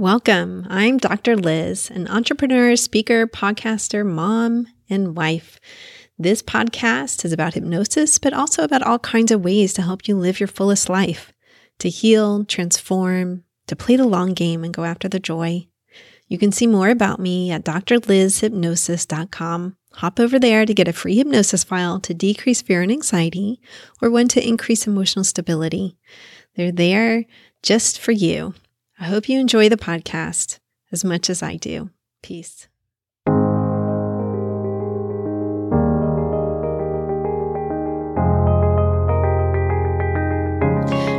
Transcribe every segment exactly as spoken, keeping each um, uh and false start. Welcome. I'm Doctor Liz, an entrepreneur, speaker, podcaster, mom, and wife. This podcast is about hypnosis, but also about all kinds of ways to help you live your fullest life, to heal, transform, to play the long game and go after the joy. You can see more about me at D R liz hypnosis dot com. Hop over there to get a free hypnosis file to decrease fear and anxiety, or one to increase emotional stability. They're there just for you. I hope you enjoy the podcast as much as I do. Peace.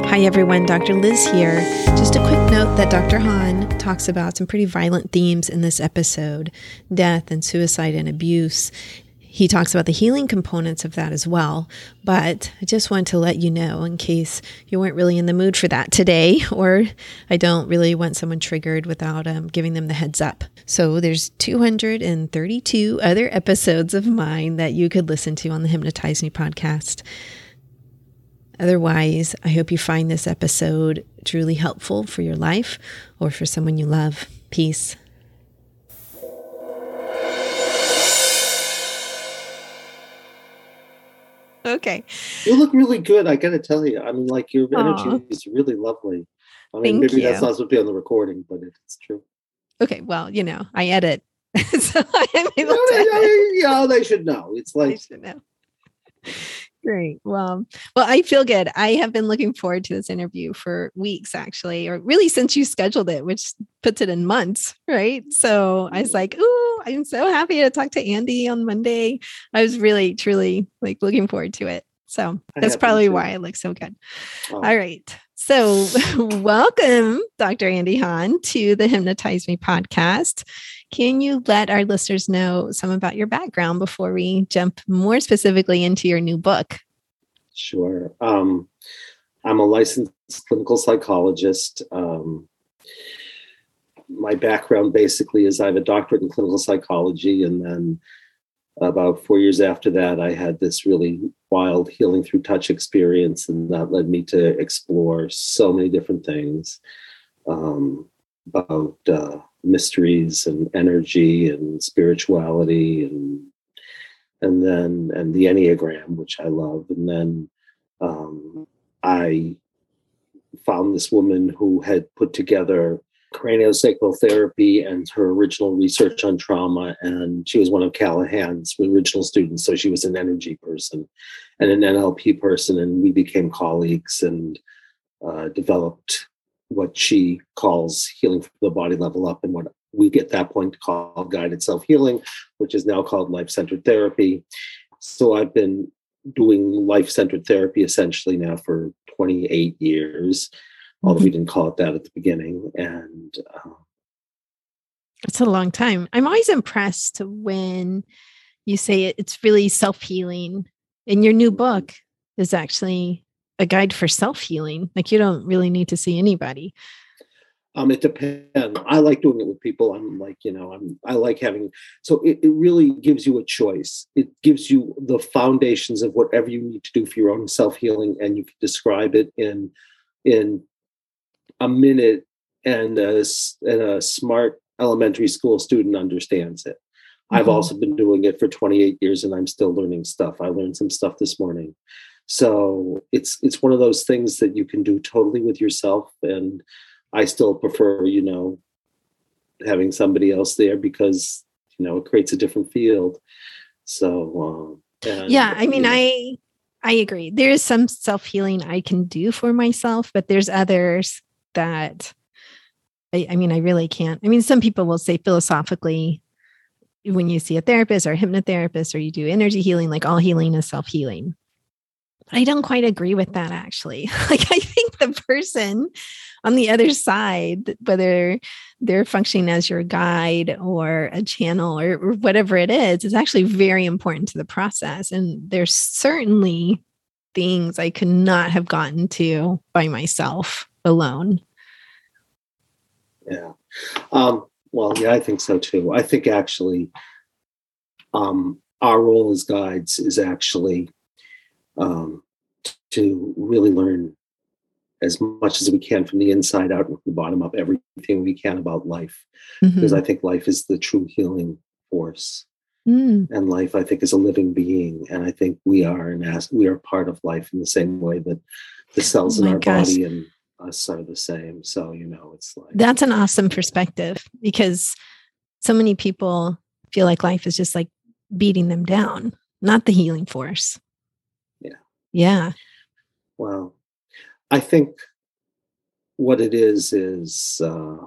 Hi everyone, Doctor Liz here. Just a quick note that Doctor Hahn talks about some pretty violent themes in this episode, death and suicide and abuse. He talks about the healing components of that as well, but I just want to let you know in case you weren't really in the mood for that today, or I don't really want someone triggered without um, giving them the heads up. So there's two hundred thirty-two other episodes of mine that you could listen to on the Hypnotize Me podcast. Otherwise, I hope you find this episode truly helpful for your life or for someone you love. Peace. Okay. You look really good, I gotta tell you. I mean, like, your energy Aww. Is really lovely. I mean, Thank maybe you. That's not supposed to be on the recording, but it's true. Okay, well, you know, I edit. so I'm able no, to edit. I, yeah, they should know. It's like they should know. Great. Well, well, I feel good. I have been looking forward to this interview for weeks, actually, or really since you scheduled it, which puts it in months, right? So I was like, ooh, I'm so happy to talk to Andy on Monday. I was really, truly like looking forward to it. So that's probably why I look so good. Oh. All right. So welcome, Doctor Andy Hahn, to the Hypnotize Me podcast. Can you let our listeners know some about your background before we jump more specifically into your new book? Sure. Um, I'm a licensed clinical psychologist. Um, my background basically is I have a doctorate in clinical psychology. And then about four years after that, I had this really wild healing through touch experience. And that led me to explore so many different things um, about uh mysteries and energy and spirituality and and then and the Enneagram, which I love. And then um, I found this woman who had put together craniosacral therapy and her original research on trauma. And she was one of Callahan's original students. So she was an energy person and an N L P person. And we became colleagues and uh, developed what she calls healing from the body level up, and what we at that point call guided self-healing, which is now called life-centered therapy. So I've been doing life-centered therapy essentially now for twenty-eight years, mm-hmm. although we didn't call it that at the beginning. And um, it's a long time. I'm always impressed when you say it, it's really self-healing. And your new book is actually a guide for self-healing. Like, you don't really need to see anybody. Um, it depends. I like doing it with people. I'm like, you know, I'm, I like having, so it, it really gives you a choice. It gives you the foundations of whatever you need to do for your own self-healing. And you can describe it in, in a minute, and a, and a smart elementary school student understands it. Mm-hmm. I've also been doing it for twenty-eight years and I'm still learning stuff. I learned some stuff this morning. So it's it's one of those things that you can do totally with yourself. And I still prefer, you know, having somebody else there because, you know, it creates a different field. So, um, and, yeah, I mean, you know. I I agree. There is some self-healing I can do for myself, but there's others that, I, I mean, I really can't. I mean, some people will say philosophically, when you see a therapist or a hypnotherapist or you do energy healing, like all healing is self-healing. I don't quite agree with that, actually. Like, I think the person on the other side, whether they're functioning as your guide or a channel or, or whatever it is, is actually very important to the process. And there's certainly things I could not have gotten to by myself alone. Yeah. Um, well, yeah, I think so too. I think actually um, our role as guides is actually Um, to really learn as much as we can from the inside out, from the bottom up, every everything we can about life, mm-hmm. because I think life is the true healing force. Mm. And life, I think, is a living being. And I think we are an as- we are part of life in the same way that the cells oh in our gosh. body and us are the same. So, you know, it's like... That's an awesome perspective, because so many people feel like life is just like beating them down, not the healing force. Yeah. Yeah. Well, I think what it is, is uh,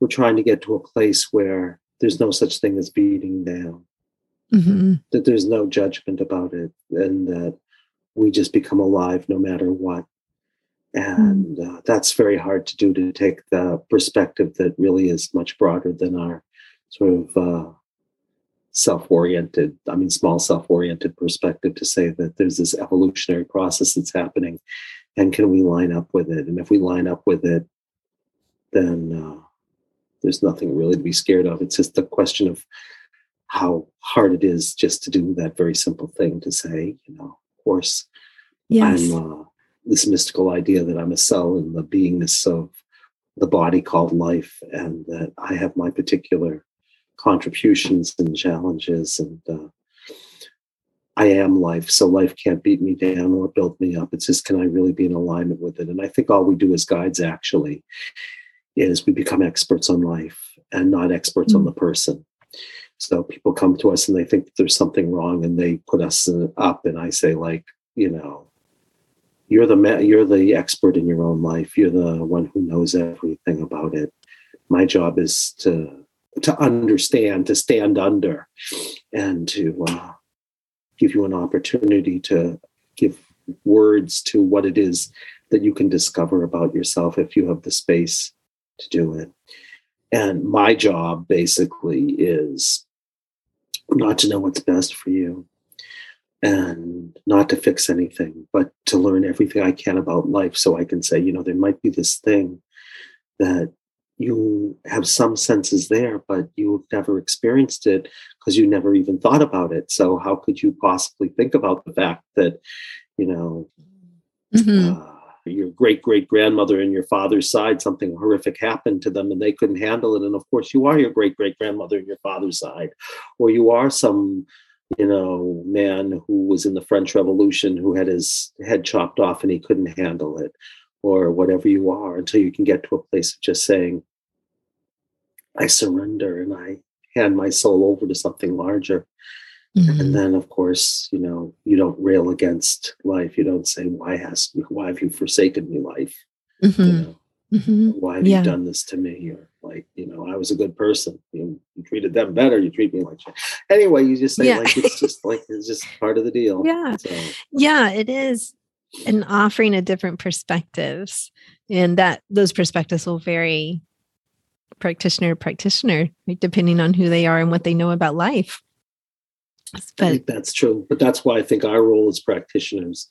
we're trying to get to a place where there's no such thing as beating down, mm-hmm. that there's no judgment about it, and that we just become alive no matter what. And mm. uh, that's very hard to do, to take the perspective that really is much broader than our sort of uh, self-oriented, I mean, small self-oriented perspective, to say that there's this evolutionary process that's happening, and can we line up with it? And if we line up with it, then... Uh, There's nothing really to be scared of. It's just the question of how hard it is just to do that very simple thing, to say, you know, of course, yes. I'm uh, this mystical idea that I'm a cell in the beingness of the body called life, and that I have my particular contributions and challenges, and uh, I am life. So life can't beat me down or build me up. It's just, can I really be in alignment with it? And I think all we do as guides, actually, is we become experts on life and not experts mm-hmm. on the person. So people come to us and they think that there's something wrong, and they put us up. And I say, like, you know, you're the ma- you're the expert in your own life. You're the one who knows everything about it. My job is to to understand, to stand under, and to uh, give you an opportunity to give words to what it is that you can discover about yourself if you have the space to do it. And my job basically is not to know what's best for you and not to fix anything, but to learn everything I can about life, so I can say, you know, there might be this thing that you have some senses there, but you've never experienced it because you never even thought about it. So how could you possibly think about the fact that, you know, mm-hmm. uh, your great-great-grandmother and your father's side, something horrific happened to them and they couldn't handle it. And of course, you are your great-great-grandmother and your father's side, or you are some, you know, man who was in the French Revolution who had his head chopped off and he couldn't handle it, or whatever you are, until you can get to a place of just saying, I surrender and I hand my soul over to something larger. Mm-hmm. And then, of course, you know, you don't rail against life. You don't say, why has, why have you forsaken me, life? Mm-hmm. You know, mm-hmm. Why have yeah. you done this to me? Or like, you know, I was a good person. You, you treated them better. You treat me like shit. Anyway, you just say yeah. like, it's just like, it's just part of the deal. Yeah. So. Yeah, it is. And offering a different perspectives, and that those perspectives will vary practitioner, practitioner, depending on who they are and what they know about life. But, I think that's true. But that's why I think our role as practitioners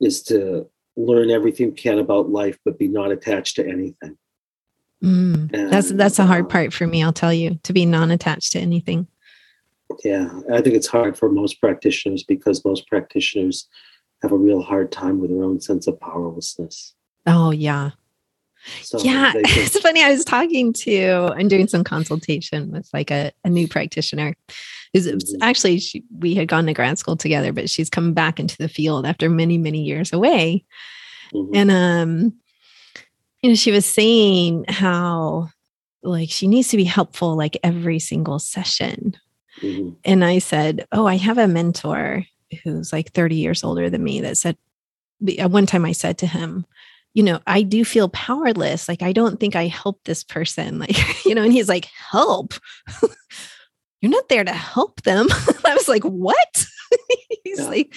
is to learn everything we can about life, but be not attached to anything. Mm, and, that's that's a hard uh, part for me, I'll tell you, to be non-attached to anything. Yeah, I think it's hard for most practitioners, because most practitioners have a real hard time with their own sense of powerlessness. Oh, yeah. So yeah, can... it's funny. I was talking to, I'm doing some consultation with like a, a new practitioner. It's actually, she, we had gone to grad school together, but she's come back into the field after many, many years away. Mm-hmm. And, um, you know, she was saying how like she needs to be helpful, like every single session. Mm-hmm. And I said, oh, I have a mentor who's like thirty years older than me that said, at one time I said to him, you know, I do feel powerless. Like, I don't think I helped this person. Like, you know, and he's like, help. You're not there to help them. I was like, what? He's yeah. like,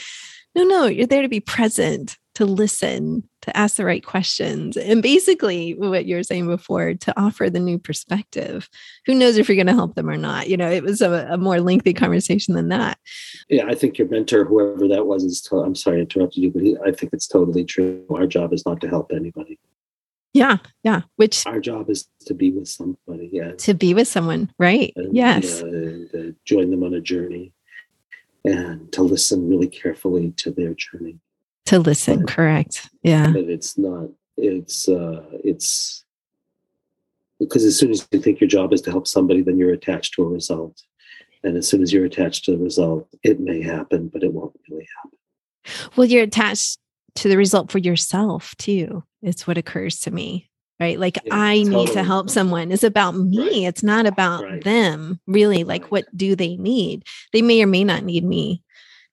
no, no, you're there to be present, to listen, to ask the right questions. And basically what you were saying before, to offer the new perspective. Who knows if you're going to help them or not? You know, it was a, a more lengthy conversation than that. Yeah, I think your mentor, whoever that was, is, to- I'm sorry I interrupted you, but he, I think it's totally true. Our job is not to help anybody. Yeah, yeah. Which our job is to be with somebody. Yeah, to be with someone, right? And, yes, uh, and, uh, join them on a journey, and to listen really carefully to their journey. To listen, but, correct? Yeah, but it's not. It's uh, it's because as soon as you think your job is to help somebody, then you're attached to a result. And as soon as you're attached to the result, it may happen, but it won't really happen. Well, you're attached to the result for yourself too. It's what occurs to me, right? Like yeah, I totally. need to help someone. It's about me. Right. It's not about right. them really. Like right. what do they need? They may or may not need me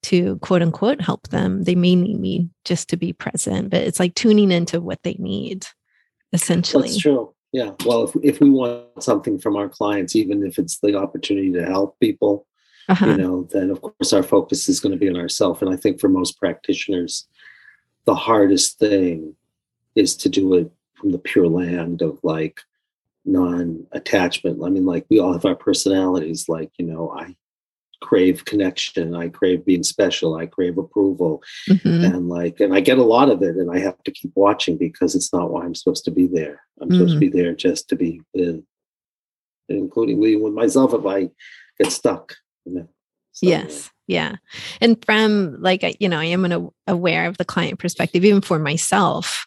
to quote unquote help them. They may need me just to be present, but it's like tuning into what they need essentially. That's true. Yeah. Well, if if we want something from our clients, even if it's the opportunity to help people, uh-huh. you know, then of course our focus is going to be on ourselves. And I think for most practitioners, the hardest thing is to do it from the pure land of like non-attachment. I mean, like we all have our personalities, like, you know, I crave connection. I crave being special. I crave approval. Mm-hmm. And like, and I get a lot of it, and I have to keep watching because it's not why I'm supposed to be there. I'm mm-hmm. supposed to be there just to be with, including leading with myself if I get stuck. You know? So, yes. Yeah. And from like, you know, I am an, aware of the client perspective, even for myself,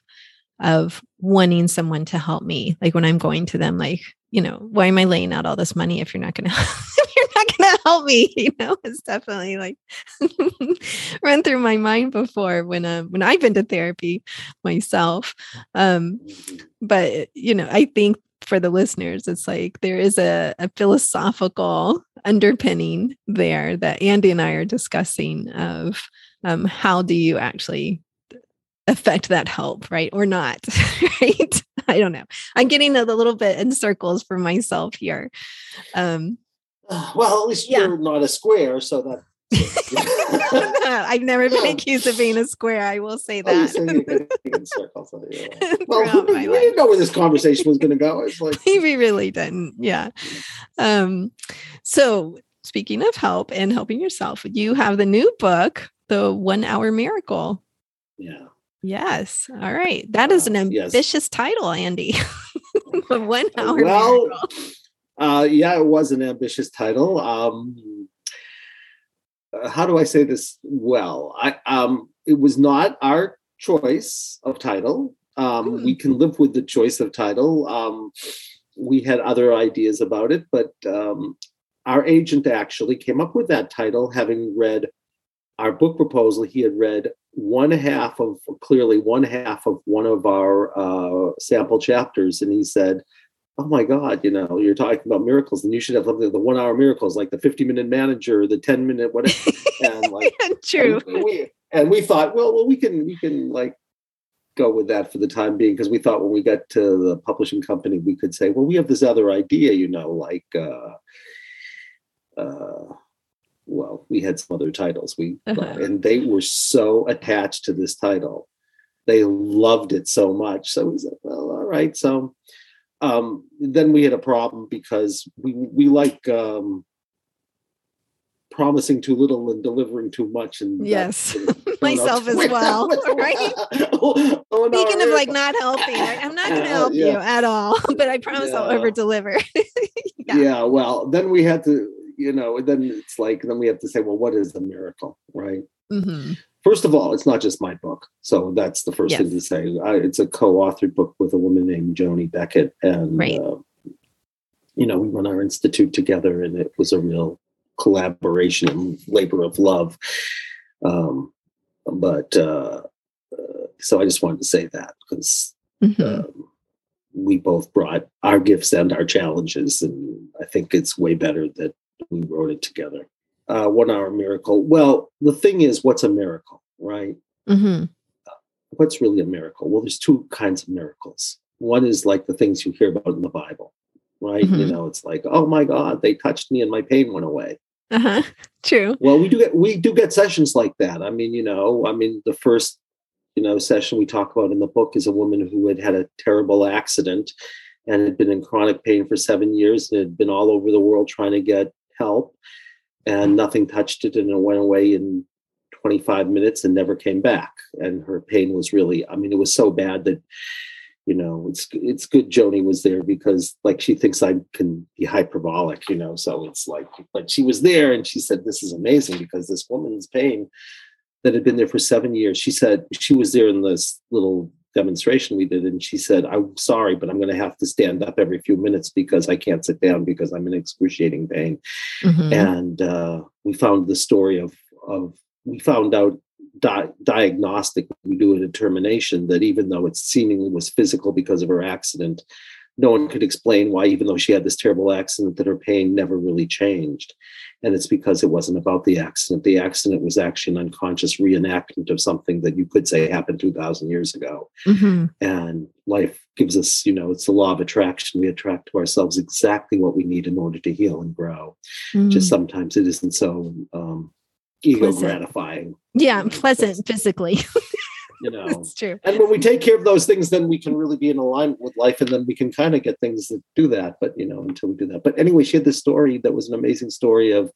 of wanting someone to help me. Like when I'm going to them, like, you know, why am I laying out all this money if you're not going to if you're not going to help me? You know, it's definitely like run through my mind before when uh, when I've been to therapy myself. Um, but, you know, I think for the listeners, it's like there is a, a philosophical underpinning there that Andy and I are discussing of um, how do you actually affect that help, right? Or not, right? I don't know. I'm getting a little bit in circles for myself here. Um, well, at least yeah. you're not a square, so that. no, I've never been yeah. accused of being a square. I will say that. Oh, you're saying you're in circles, so you're like, well, we didn't know where this conversation was going to go. It's like we really didn't. Yeah. Um, so speaking of help and helping yourself, you have the new book, The One Hour Miracle. Yeah. Yes. All right. That is an ambitious yes. title, Andy. The One Hour well, Miracle. Uh, yeah, it was an ambitious title. Um, how do I say this? Well, I, um, it was not our choice of title. Um, mm. We can live with the choice of title. Um, we had other ideas about it, but um, our agent actually came up with that title, having read our book proposal. He had read one half of, clearly one half of one of our uh, sample chapters. And he said, oh my God, you know, you're talking about miracles and you should have something like the one hour miracles, like the fifty minute manager, the ten minute, whatever. And like, true. And we, and we thought, well, well, we can, we can like go with that for the time being. Cause we thought when we got to the publishing company, we could say, well, we have this other idea, you know, like, uh, uh, well, we had some other titles, we uh-huh. uh, and they were so attached to this title. They loved it so much. So we said, well, all right. So um, then we had a problem because we we like um, promising too little and delivering too much. And yes, myself as well. Right? oh, oh, Speaking no, of like not helping, right? I'm not going to help yeah. you at all, but I promise yeah. I'll over deliver. yeah. yeah, well, then we had to, you know, then it's like, then we have to say, well, what is the miracle, right? Mm-hmm. First of all, it's not just my book. So that's the first yes. thing to say. I, it's a co-authored book with a woman named Joni Beckett. And, right. uh, you know, we run our institute together, and it was a real collaboration and labor of love. Um, but uh, uh, so I just wanted to say that because mm-hmm. um, we both brought our gifts and our challenges. And I think it's way better that we wrote it together. Uh, one hour miracle. Well, the thing is, what's a miracle, right? Mm-hmm. Uh, what's really a miracle? Well, there's two kinds of miracles. One is like the things you hear about in the Bible, right? Mm-hmm. You know, it's like, oh my God, they touched me and my pain went away. Uh-huh. True. Well, we do get, we do get sessions like that. I mean, you know, I mean, the first, you know, session we talk about in the book is a woman who had had a terrible accident and had been in chronic pain for seven years and had been all over the world trying to get help, and nothing touched it, and it went away in twenty-five minutes and never came back. And her pain was really, I mean, it was so bad that, you know, it's it's good Joni was there because like she thinks I can be hyperbolic, you know, so it's like, but she was there and she said, this is amazing because this woman's pain that had been there for seven years, she said she was there in this little demonstration we did, and she said, I'm sorry, but I'm going to have to stand up every few minutes because I can't sit down because I'm in excruciating pain. Mm-hmm. And uh, we found the story of, of we found out Di- diagnostic, we do a determination that even though it seemingly was physical because of her accident, no one could explain why, even though she had this terrible accident, that her pain never really changed. And it's because it wasn't about the accident. The accident was actually an unconscious reenactment of something that you could say happened two thousand years ago. Mm-hmm. And life gives us, you know, it's the law of attraction. We attract to ourselves exactly what we need in order to heal and grow. Mm-hmm. Just sometimes it isn't so um, ego gratifying. Yeah, pleasant physically. You know, that's true. And when we take care of those things, then we can really be in alignment with life, and then we can kind of get things that do that. But, you know, until we do that. But anyway, she had this story that was an amazing story of,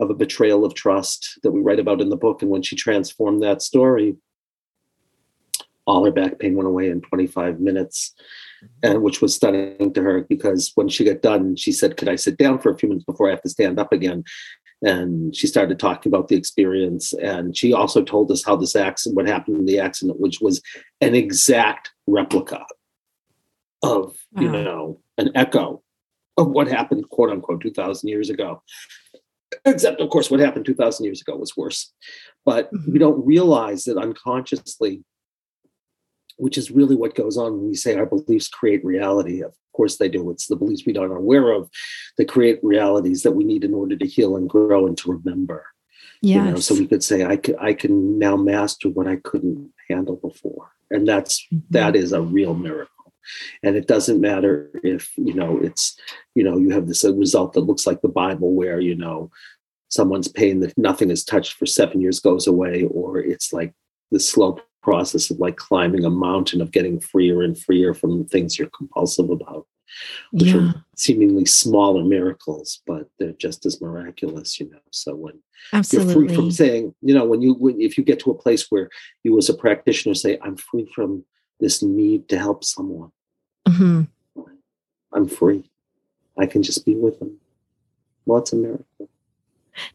of a betrayal of trust that we write about in the book. And when she transformed that story, all her back pain went away in twenty-five minutes, and which was stunning to her, because when she got done, she said, could I sit down for a few minutes before I have to stand up again? And she started talking about the experience. And she also told us how this accident, what happened in the accident, which was an exact replica of, wow. you know, an echo of what happened, quote unquote, two thousand years ago. Except, of course, what happened two thousand years ago was worse. But mm-hmm. we don't realize that unconsciously, which is really what goes on when we say our beliefs create reality. Of course they do. It's the beliefs we don't are aware of that create realities that we need in order to heal and grow and to remember. Yes. You know, so we could say, I can, I can now master what I couldn't handle before. And that's, mm-hmm. that is a real miracle. And it doesn't matter if, you know, it's, you know, you have this result that looks like the Bible where, you know, someone's pain that nothing is touched for seven years goes away, or it's like the slope process of like climbing a mountain of getting freer and freer from things you're compulsive about, which yeah. are seemingly smaller miracles, but they're just as miraculous, you know. So when Absolutely. You're free from saying, you know, when you, when, if you get to a place where you as a practitioner say, I'm free from this need to help someone, mm-hmm. I'm free. I can just be with them. Well, it's a miracle.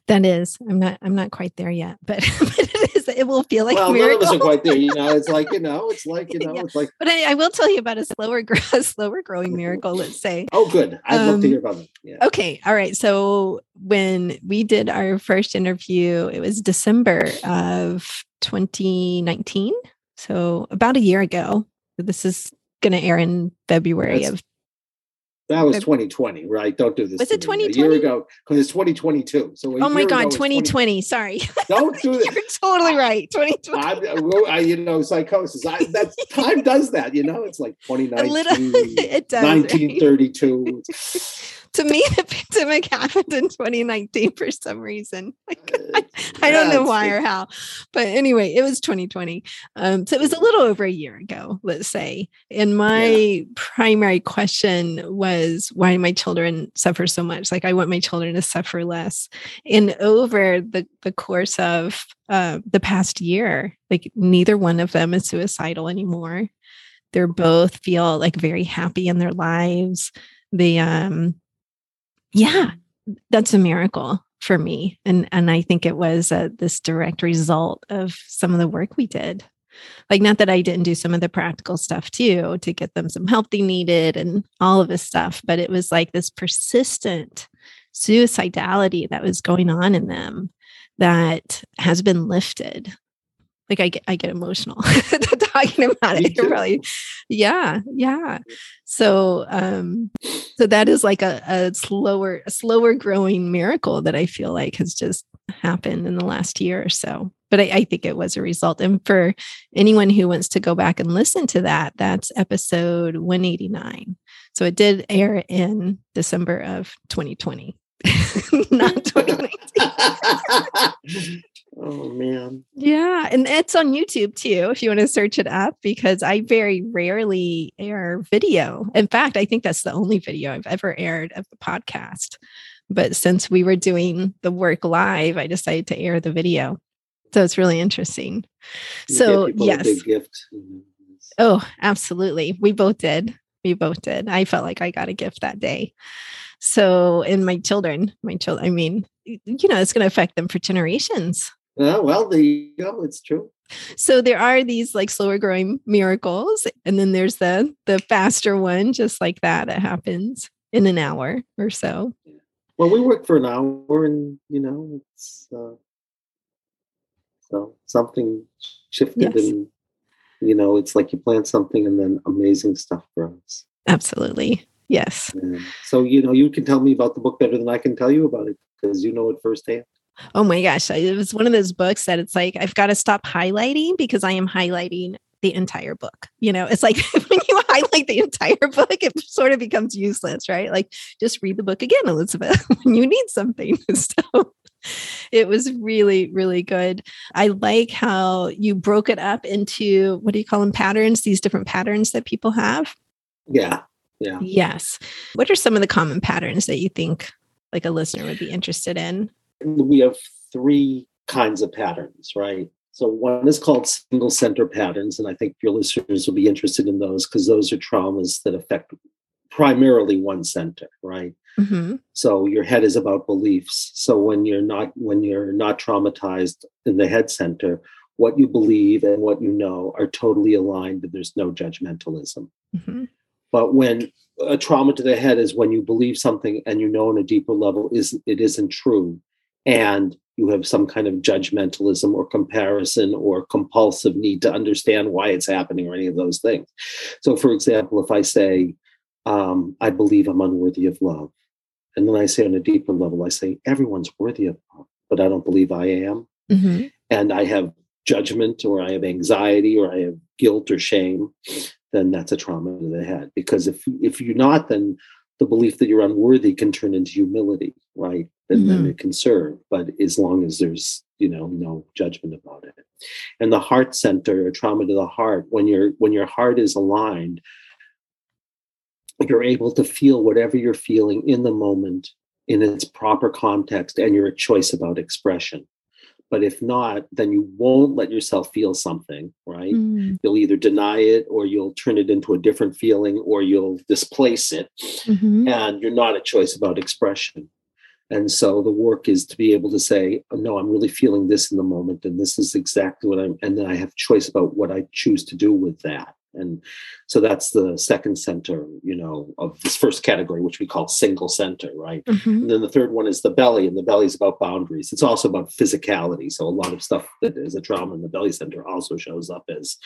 That is, I'm not, I'm not quite there yet, but, but it is, it will feel like well, a miracle. None of us are quite there, you know, it's like, you know, it's like, you know, yeah. it's like, but I, I will tell you about a slower, a slower growing miracle, let's say. Oh, good. I'd um, love to hear about it. Yeah. Okay. All right. So when we did our first interview, it was December of twenty nineteen. So about a year ago. This is going to air in February That's- of That was twenty twenty, right? Don't do this. Was it twenty twenty? A year ago, because it's twenty twenty-two. So oh my God, twenty twenty. Sorry. Don't do that. You're totally right. twenty twenty. I, I, you know, psychosis. I, that's, time does that, you know? It's like twenty nineteen, little, it does, nineteen thirty-two. Right? To me, the pandemic happened in twenty nineteen for some reason. Like, I, I don't know why or how, but anyway, it was twenty twenty. Um, so it was a little over a year ago, let's say. And my yeah. primary question was, why do my children suffer so much? Like, I want my children to suffer less. And over the, the course of uh, the past year, like, neither one of them is suicidal anymore. They're both feel like very happy in their lives. They, um, yeah, that's a miracle for me. And and I think it was uh, this direct result of some of the work we did. Like, not that I didn't do some of the practical stuff too, to get them some help they needed and all of this stuff, but it was like this persistent suicidality that was going on in them that has been lifted. Like, I get, I get emotional talking about it. Really, yeah, yeah. So, um, so that is like a, a slower, a slower growing miracle that I feel like has just happened in the last year or so. But I, I think it was a result. And for anyone who wants to go back and listen to that, that's episode one eighty-nine. So it did air in December of twenty twenty, not twenty nineteen. Oh, man. Yeah. And it's on YouTube, too, if you want to search it up, because I very rarely air video. In fact, I think that's the only video I've ever aired of the podcast. But since we were doing the work live, I decided to air the video. So it's really interesting. You so, yes. A big gift. Oh, absolutely. We both did. We both did. I felt like I got a gift that day. So, and my children, my children, I mean, you know, it's going to affect them for generations. Uh, well, there you go. It's true. So there are these like slower growing miracles. And then there's the the faster one, just like that. It happens in an hour or so. Well, we work for an hour and, you know, it's uh, so something shifted. Yes. And, you know, it's like you plant something and then amazing stuff grows. Absolutely. Yes. And so, you know, you can tell me about the book better than I can tell you about it because you know it firsthand. Oh my gosh. It was one of those books that it's like, I've got to stop highlighting because I am highlighting the entire book. You know, it's like when you highlight the entire book, it sort of becomes useless, right? Like just read the book again, Elizabeth, when you need something. So it was really, really good. I like how you broke it up into, what do you call them? Patterns, these different patterns that people have. Yeah. Yeah. Yes. What are some of the common patterns that you think like a listener would be interested in? We have three kinds of patterns, right? So one is called single center patterns. And I think your listeners will be interested in those because those are traumas that affect primarily one center, right? Mm-hmm. So your head is about beliefs. So when you're not, when you're not traumatized in the head center, what you believe and what you know are totally aligned, and there's no judgmentalism. Mm-hmm. But when a trauma to the head is when you believe something and you know on a deeper level is it isn't true, and you have some kind of judgmentalism or comparison or compulsive need to understand why it's happening or any of those things. So, for example, if I say, um, I believe I'm unworthy of love, and then I say on a deeper level, I say, everyone's worthy of love, but I don't believe I am. Mm-hmm. And I have judgment or I have anxiety or I have guilt or shame, then that's a trauma to the head. Because if if you're not, then the belief that you're unworthy can turn into humility, right? And then it can serve, but as long as there's, you know, no judgment about it. And the heart center, or trauma to the heart, when you're when your heart is aligned, you're able to feel whatever you're feeling in the moment in its proper context, and you're a choice about expression. But if not, then you won't let yourself feel something, right? Mm. You'll either deny it or you'll turn it into a different feeling or you'll displace it. Mm-hmm. And you're not a choice about expression. And so the work is to be able to say, oh, no, I'm really feeling this in the moment, and this is exactly what I'm, and then I have choice about what I choose to do with that. And so that's the second center, you know, of this first category, which we call single center, right? Mm-hmm. And then the third one is the belly, and the belly is about boundaries. It's also about physicality. So a lot of stuff that is a trauma in the belly center also shows up as,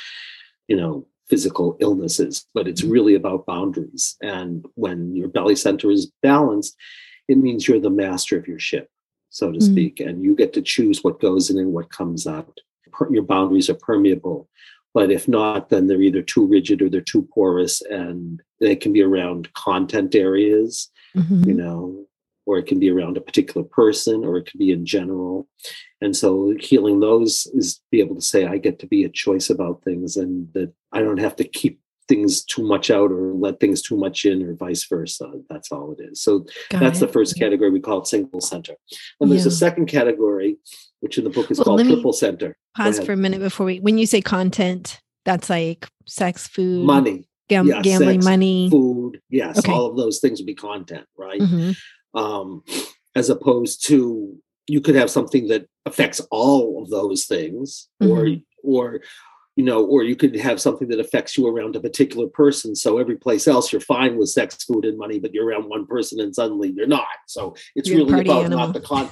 you know, physical illnesses, but it's really about boundaries. And when your belly center is balanced, it means you're the master of your ship, so to speak, mm-hmm. and you get to choose what goes in and what comes out. Per- your boundaries are permeable, but if not, then they're either too rigid or they're too porous, and they can be around content areas, mm-hmm. you know, or it can be around a particular person, or it could be in general. And so healing those is be able to say, I get to be a choice about things, and that I don't have to keep things too much out or let things too much in or vice versa. That's all it is. So Got that's it. The first category we call single center. And there's yeah. a second category, which in the book is well, called triple center. Pause for a minute before we, when you say content, that's like sex, food, money, gam- yeah, gambling, sex, money, food. Yes. Okay. All of those things would be content, right? Mm-hmm. Um, as opposed to, you could have something that affects all of those things mm-hmm. or, or, you know, or you could have something that affects you around a particular person. So every place else, you're fine with sex, food, and money, but you're around one person and suddenly you're not. So it's you're really about animal. Not the con.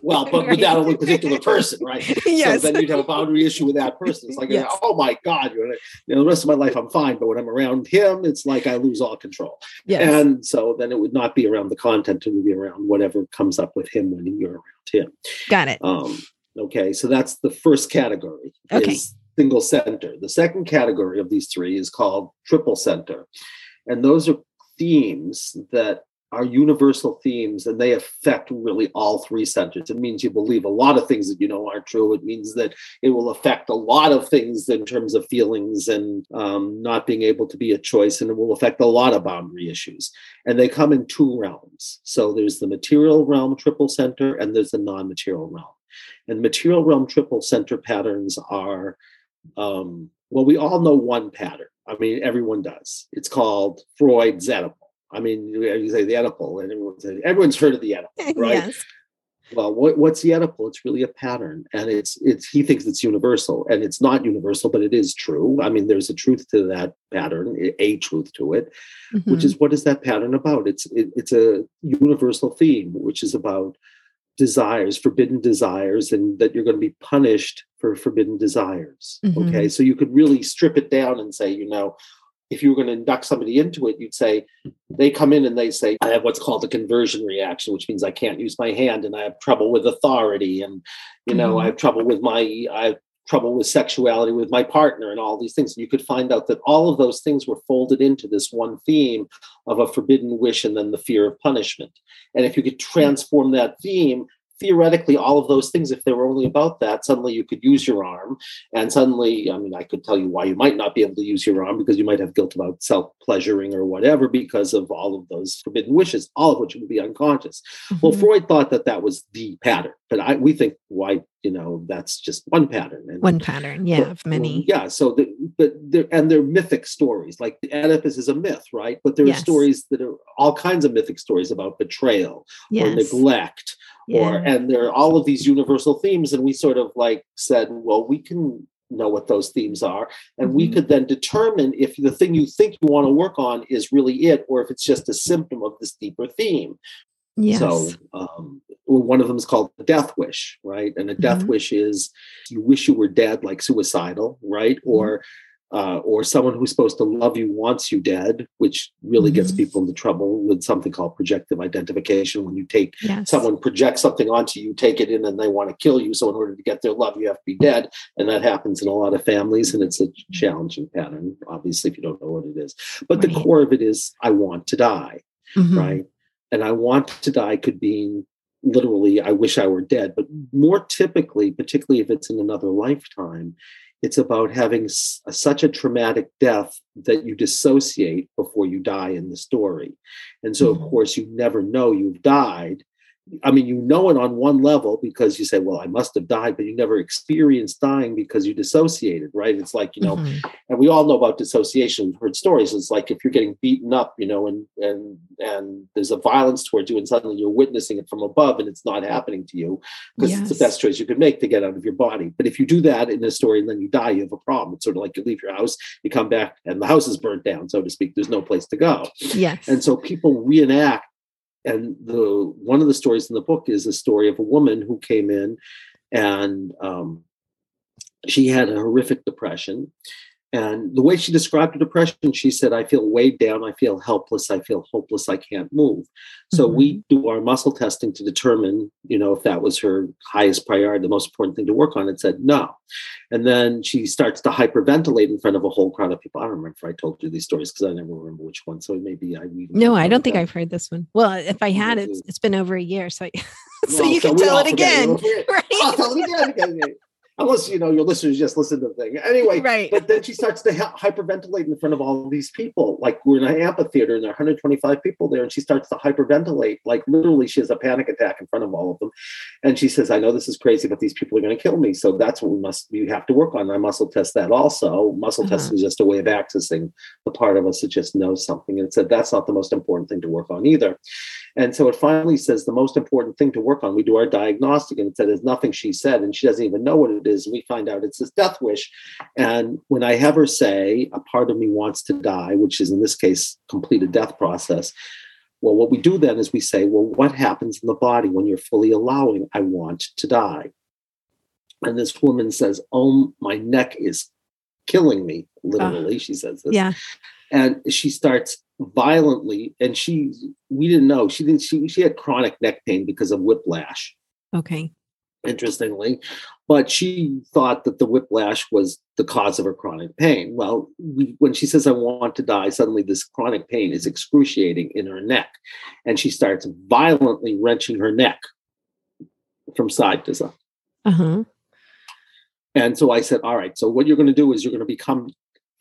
Well, but right. with that only particular person, right? Yes. So then you'd have a boundary issue with that person. It's like, yes. oh my God, you know, the rest of my life I'm fine, but when I'm around him, it's like I lose all control. Yes. And so then it would not be around the content; it would be around whatever comes up with him when you're around him. Got it. Um, okay, so that's the first category. Okay. Is single center. The second category of these three is called triple center. And those are themes that are universal themes, and they affect really all three centers. It means you believe a lot of things that you know aren't true. It means that it will affect a lot of things in terms of feelings and um, not being able to be a choice, and it will affect a lot of boundary issues. And they come in two realms. So there's the material realm, triple center, and there's the non-material realm. And material realm triple center patterns are Um, well, we all know one pattern. I mean, everyone does. It's called Freud's Oedipal. I mean, you say the Oedipal, and everyone says, everyone's heard of the Oedipal, right? Yes. well, what, what's the Oedipal? It's really a pattern. And it's, it's, he thinks it's universal, and it's not universal, but it is true. I mean, there's a truth to that pattern, a truth to it, mm-hmm. which is, what is that pattern about? It's, it, it's a universal theme, which is about desires, forbidden desires, and that you're going to be punished for forbidden desires. Mm-hmm. Okay. So you could really strip it down and say, you know, if you were going to induct somebody into it, you'd say, they come in and they say, I have what's called a conversion reaction, which means I can't use my hand, and I have trouble with authority, and, you know, mm-hmm. I have trouble with my, I have trouble with sexuality with my partner, and all these things. And you could find out that all of those things were folded into this one theme of a forbidden wish and then the fear of punishment. And if you could transform that theme, theoretically, all of those things, if they were only about that, suddenly you could use your arm. And suddenly, I mean, I could tell you why you might not be able to use your arm, because you might have guilt about self-pleasuring or whatever, because of all of those forbidden wishes, all of which would be unconscious. Mm-hmm. Well, Freud thought that that was the pattern, but I, we think why, you know, that's just one pattern. And one pattern, yeah, but, of many. Yeah, so, the, but there, and they're mythic stories, like Oedipus is a myth, right? But there yes. are stories that are all kinds of mythic stories about betrayal yes. or neglect. Yeah. Or, and there are all of these universal themes, and we sort of like said, well, we can know what those themes are, and mm-hmm. we could then determine if the thing you think you want to work on is really it, or if it's just a symptom of this deeper theme. Yes. So um, one of them is called the death wish, right? And a death mm-hmm. wish is you wish you were dead, like suicidal, right? Mm-hmm. Or Uh, or someone who's supposed to love you wants you dead, which really mm-hmm. gets people into trouble with something called projective identification. When you take yes. someone projects something onto you, take it in, and they want to kill you. So in order to get their love, you have to be dead. And that happens in a lot of families. And it's a challenging pattern, obviously, if you don't know what it is. But right. the core of it is, I want to die, mm-hmm. right? And I want to die could be literally, I wish I were dead. But more typically, particularly if it's in another lifetime, it's about having s- such a traumatic death that you dissociate before you die in the story. And so, mm-hmm. of course, you never know you've died. I mean, you know it on one level because you say, well, I must have died, but you never experienced dying because you dissociated, right? It's like, you know, mm-hmm. and we all know about dissociation. We've heard stories. It's like if you're getting beaten up, you know, and and and there's a violence towards you, and suddenly you're witnessing it from above and it's not happening to you, because yes. it's the best choice you could make to get out of your body. But if you do that in a story and then you die, you have a problem. It's sort of like you leave your house, you come back and the house is burnt down, so to speak. There's no place to go. Yes. And so people reenact. And the one of the stories in the book is a story of a woman who came in, and um, she had a horrific depression. And the way she described the depression, she said, I feel weighed down, I feel helpless, I feel hopeless, I can't move. So mm-hmm. we do our muscle testing to determine, you know, if that was her highest priority, the most important thing to work on. It said no. And then she starts to hyperventilate in front of a whole crowd of people. I don't remember if I told you these stories because I never remember which one. So maybe I read. No, I don't think I've heard this one. Well, if I had, it's, it's been over a year. So, so well, you so can tell it again. It. Right? I'll tell it again. again, again. Unless, you know, your listeners just listen to the thing. Anyway, right. But then she starts to ha- hyperventilate in front of all of these people. Like, we're in an amphitheater and there are one hundred twenty-five people there, and she starts to hyperventilate. Like, literally, she has a panic attack in front of all of them. And she says, I know this is crazy, but these people are going to kill me. So that's what we must, you have to work on. I muscle test that also. Muscle uh-huh. test is just a way of accessing the part of us that just knows something. And it said, that's not the most important thing to work on either. And so it finally says the most important thing to work on. We do our diagnostic, and it said there's nothing she said, and she doesn't even know what it is. And we find out it's this death wish. And when I have her say, a part of me wants to die, which is in this case, complete a death process. Well, what we do then is we say, well, what happens in the body when you're fully allowing, I want to die? And this woman says, oh, my neck is killing me, literally, uh, she says this. Yeah. And she starts violently, and she, we didn't know, she didn't, she, she had chronic neck pain because of whiplash. Okay. Interestingly, but she thought that the whiplash was the cause of her chronic pain. Well, we, when she says, I want to die, suddenly this chronic pain is excruciating in her neck. And she starts violently wrenching her neck from side to side. Uh-huh. And so I said, all right, so what you're going to do is you're going to become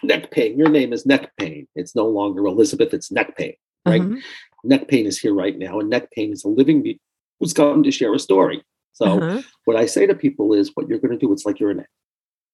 neck pain. Your name is neck pain. It's no longer Elizabeth. It's neck pain, right? Uh-huh. Neck pain is here right now. And neck pain is a living being who's come to share a story. So uh-huh. what I say to people is what you're going to do. It's like you're an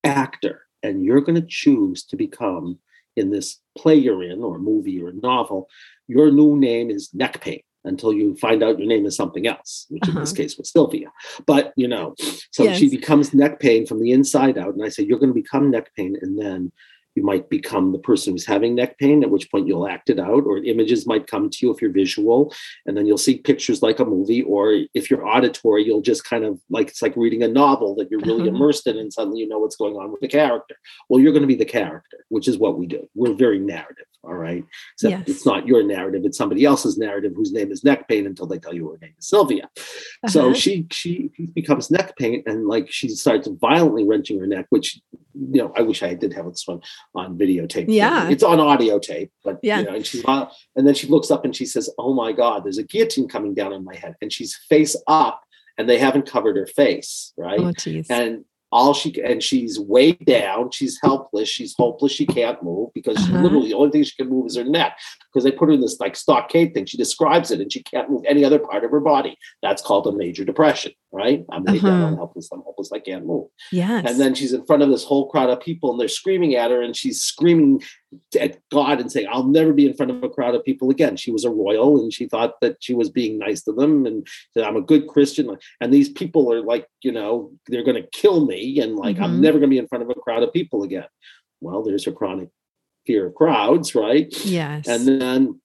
actor and you're going to choose to become in this play you're in or a movie or a novel. Your new name is neck pain. until you find out your name is something else, which uh-huh. in this case was Sylvia. But, you know, so yes. she becomes neck pain from the inside out. And I say, you're going to become neck pain. And then you might become the person who's having neck pain, at which point you'll act it out, or images might come to you if you're visual, and then you'll see pictures like a movie, or if you're auditory, you'll just kind of like, it's like reading a novel that you're really mm-hmm. immersed in, and suddenly you know what's going on with the character. Well, you're going to be the character, which is what we do. We're very narrative, all right? Except yes. it's not your narrative, it's somebody else's narrative whose name is neck pain until they tell you her name is Sylvia. Uh-huh. So she she becomes neck pain, and like she starts violently wrenching her neck, which, you know, I wish I did have this one on videotape. Yeah. It's on audio tape, but yeah. you know, and she's not, and then she looks up and she says, "Oh my God, there's a guillotine coming down on my head." And she's face up and they haven't covered her face. Right. Oh, geez. And all she, and she's way down. She's helpless. She's hopeless. She can't move because uh-huh. she literally the only thing she can move is her neck, because they put her in this like stockade thing. She describes it and she can't move any other part of her body. That's called a major depression. Right? I'm laid uh-huh. down, I'm helpless, I'm hopeless, I can't move. Yes. And then she's in front of this whole crowd of people and they're screaming at her, and she's screaming at God and saying, "I'll never be in front of a crowd of people again." She was a royal and she thought that she was being nice to them and said, "I'm a good Christian. And these people are like, you know, they're going to kill me. And like, mm-hmm. I'm never going to be in front of a crowd of people again." Well, there's her chronic fear of crowds, right? Yes. And then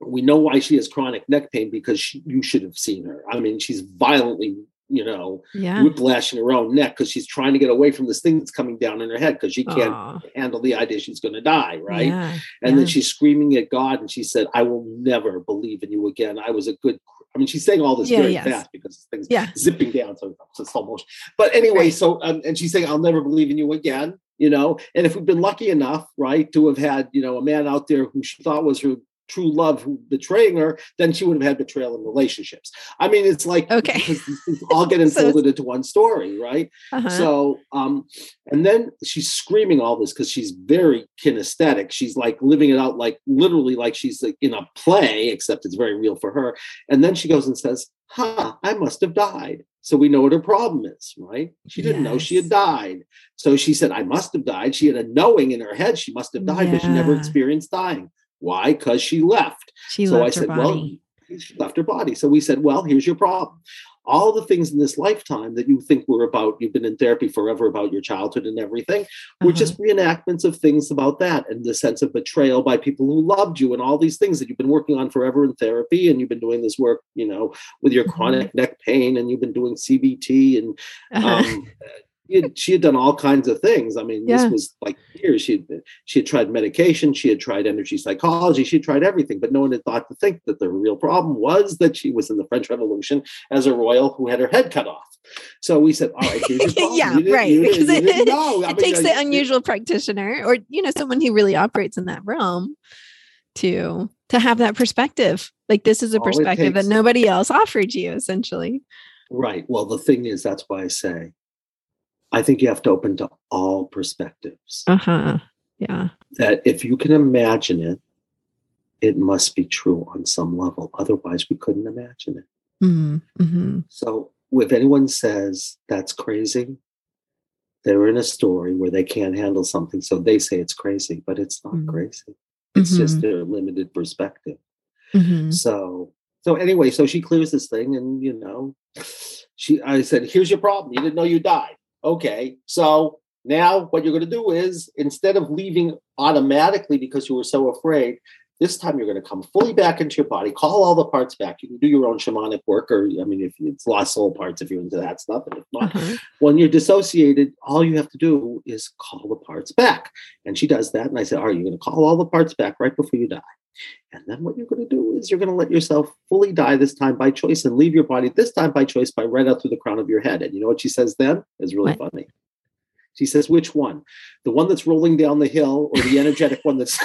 we know why she has chronic neck pain, because she, you should have seen her. I mean, she's violently, you know, yeah. whiplashing her own neck because she's trying to get away from this thing that's coming down in her head because she can't Aww. handle the idea she's going to die, right? Yeah. And yeah. then she's screaming at God and she said, "I will never believe in you again. I was a good..." I mean, she's saying all this yeah, very yes. fast because things yeah. zipping down, so it's almost. But anyway, right. so, um, and she's saying, "I'll never believe in you again," you know? And if we've been lucky enough, right, to have had, you know, a man out there who she thought was her true love who betraying her, then she would have had betrayal in relationships. I mean, it's like, okay, it's all getting so folded into one story, right? Uh-huh. So, um, and then she's screaming all this because she's very kinesthetic. She's like living it out, like literally like she's like in a play, except it's very real for her. And then she goes and says, "Huh, I must have died." So we know what her problem is, right? She didn't yes. know she had died. So she said, "I must have died." She had a knowing in her head. She must have died, yeah. but she never experienced dying. Why? Because she left. She so left I said, her body. Well, she left her body. So we said, "Well, here's your problem. All the things in this lifetime that you think were about, you've been in therapy forever about your childhood and everything, were uh-huh. just reenactments of things about that, and the sense of betrayal by people who loved you and all these things that you've been working on forever in therapy. And you've been doing this work, you know, with your chronic uh-huh. neck pain, and you've been doing C B T and, uh-huh. um, she had done all kinds of things. I mean, yeah. this was like years. She had, she had tried medication. She had tried energy psychology. She had tried everything, but no one had thought to think that the real problem was that she was in the French Revolution as a royal who had her head cut off. So we said, "All right, here's your problem." yeah, you right. You because you it, know. it mean, takes the unusual practitioner, or, you know, someone who really operates in that realm to, to have that perspective. Like, this is a perspective that nobody else offered you, essentially. Right. Well, the thing is, that's why I say, I think you have to open to all perspectives. Uh-huh. Yeah. That if you can imagine it, it must be true on some level. Otherwise, we couldn't imagine it. Mm-hmm. So if anyone says that's crazy, they're in a story where they can't handle something. So they say it's crazy, but it's not mm-hmm. crazy. It's mm-hmm. just their limited perspective. Mm-hmm. So, so anyway, so she clears this thing, and, you know, she, I said, "Here's your problem. You didn't know you died. Okay, so now what you're going to do is, instead of leaving automatically because you were so afraid, this time you're going to come fully back into your body, call all the parts back. You can do your own shamanic work, or, I mean, if it's lost soul parts, if you're into that stuff, and if not, uh-huh. when you're dissociated, all you have to do is call the parts back." And she does that. And I said, "All right, you're going to call all the parts back right before you die. And then what you're going to do is you're going to let yourself fully die this time by choice, and leave your body this time by choice by right out through the crown of your head." And you know what she says then? It's really what? funny. She says, "Which one? The one that's rolling down the hill, or the energetic one that's..."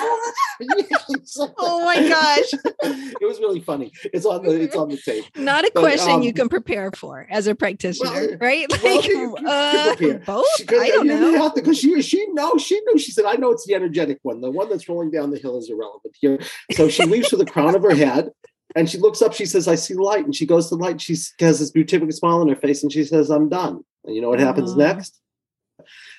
Oh my gosh. It was really funny. It's on the it's on the tape. Not a but, question um, you can prepare for as a practitioner, well, right? Like, well, you, you uh, both? She, I don't you know. Because she, she, no, she knew. She said, "I know it's the energetic one. The one that's rolling down the hill is irrelevant here." So she leaves with the crown of her head. And she looks up, she says, "I see light." And she goes to the light. She has this beautiful smile on her face. And she says, "I'm done." And you know what happens Aww. next?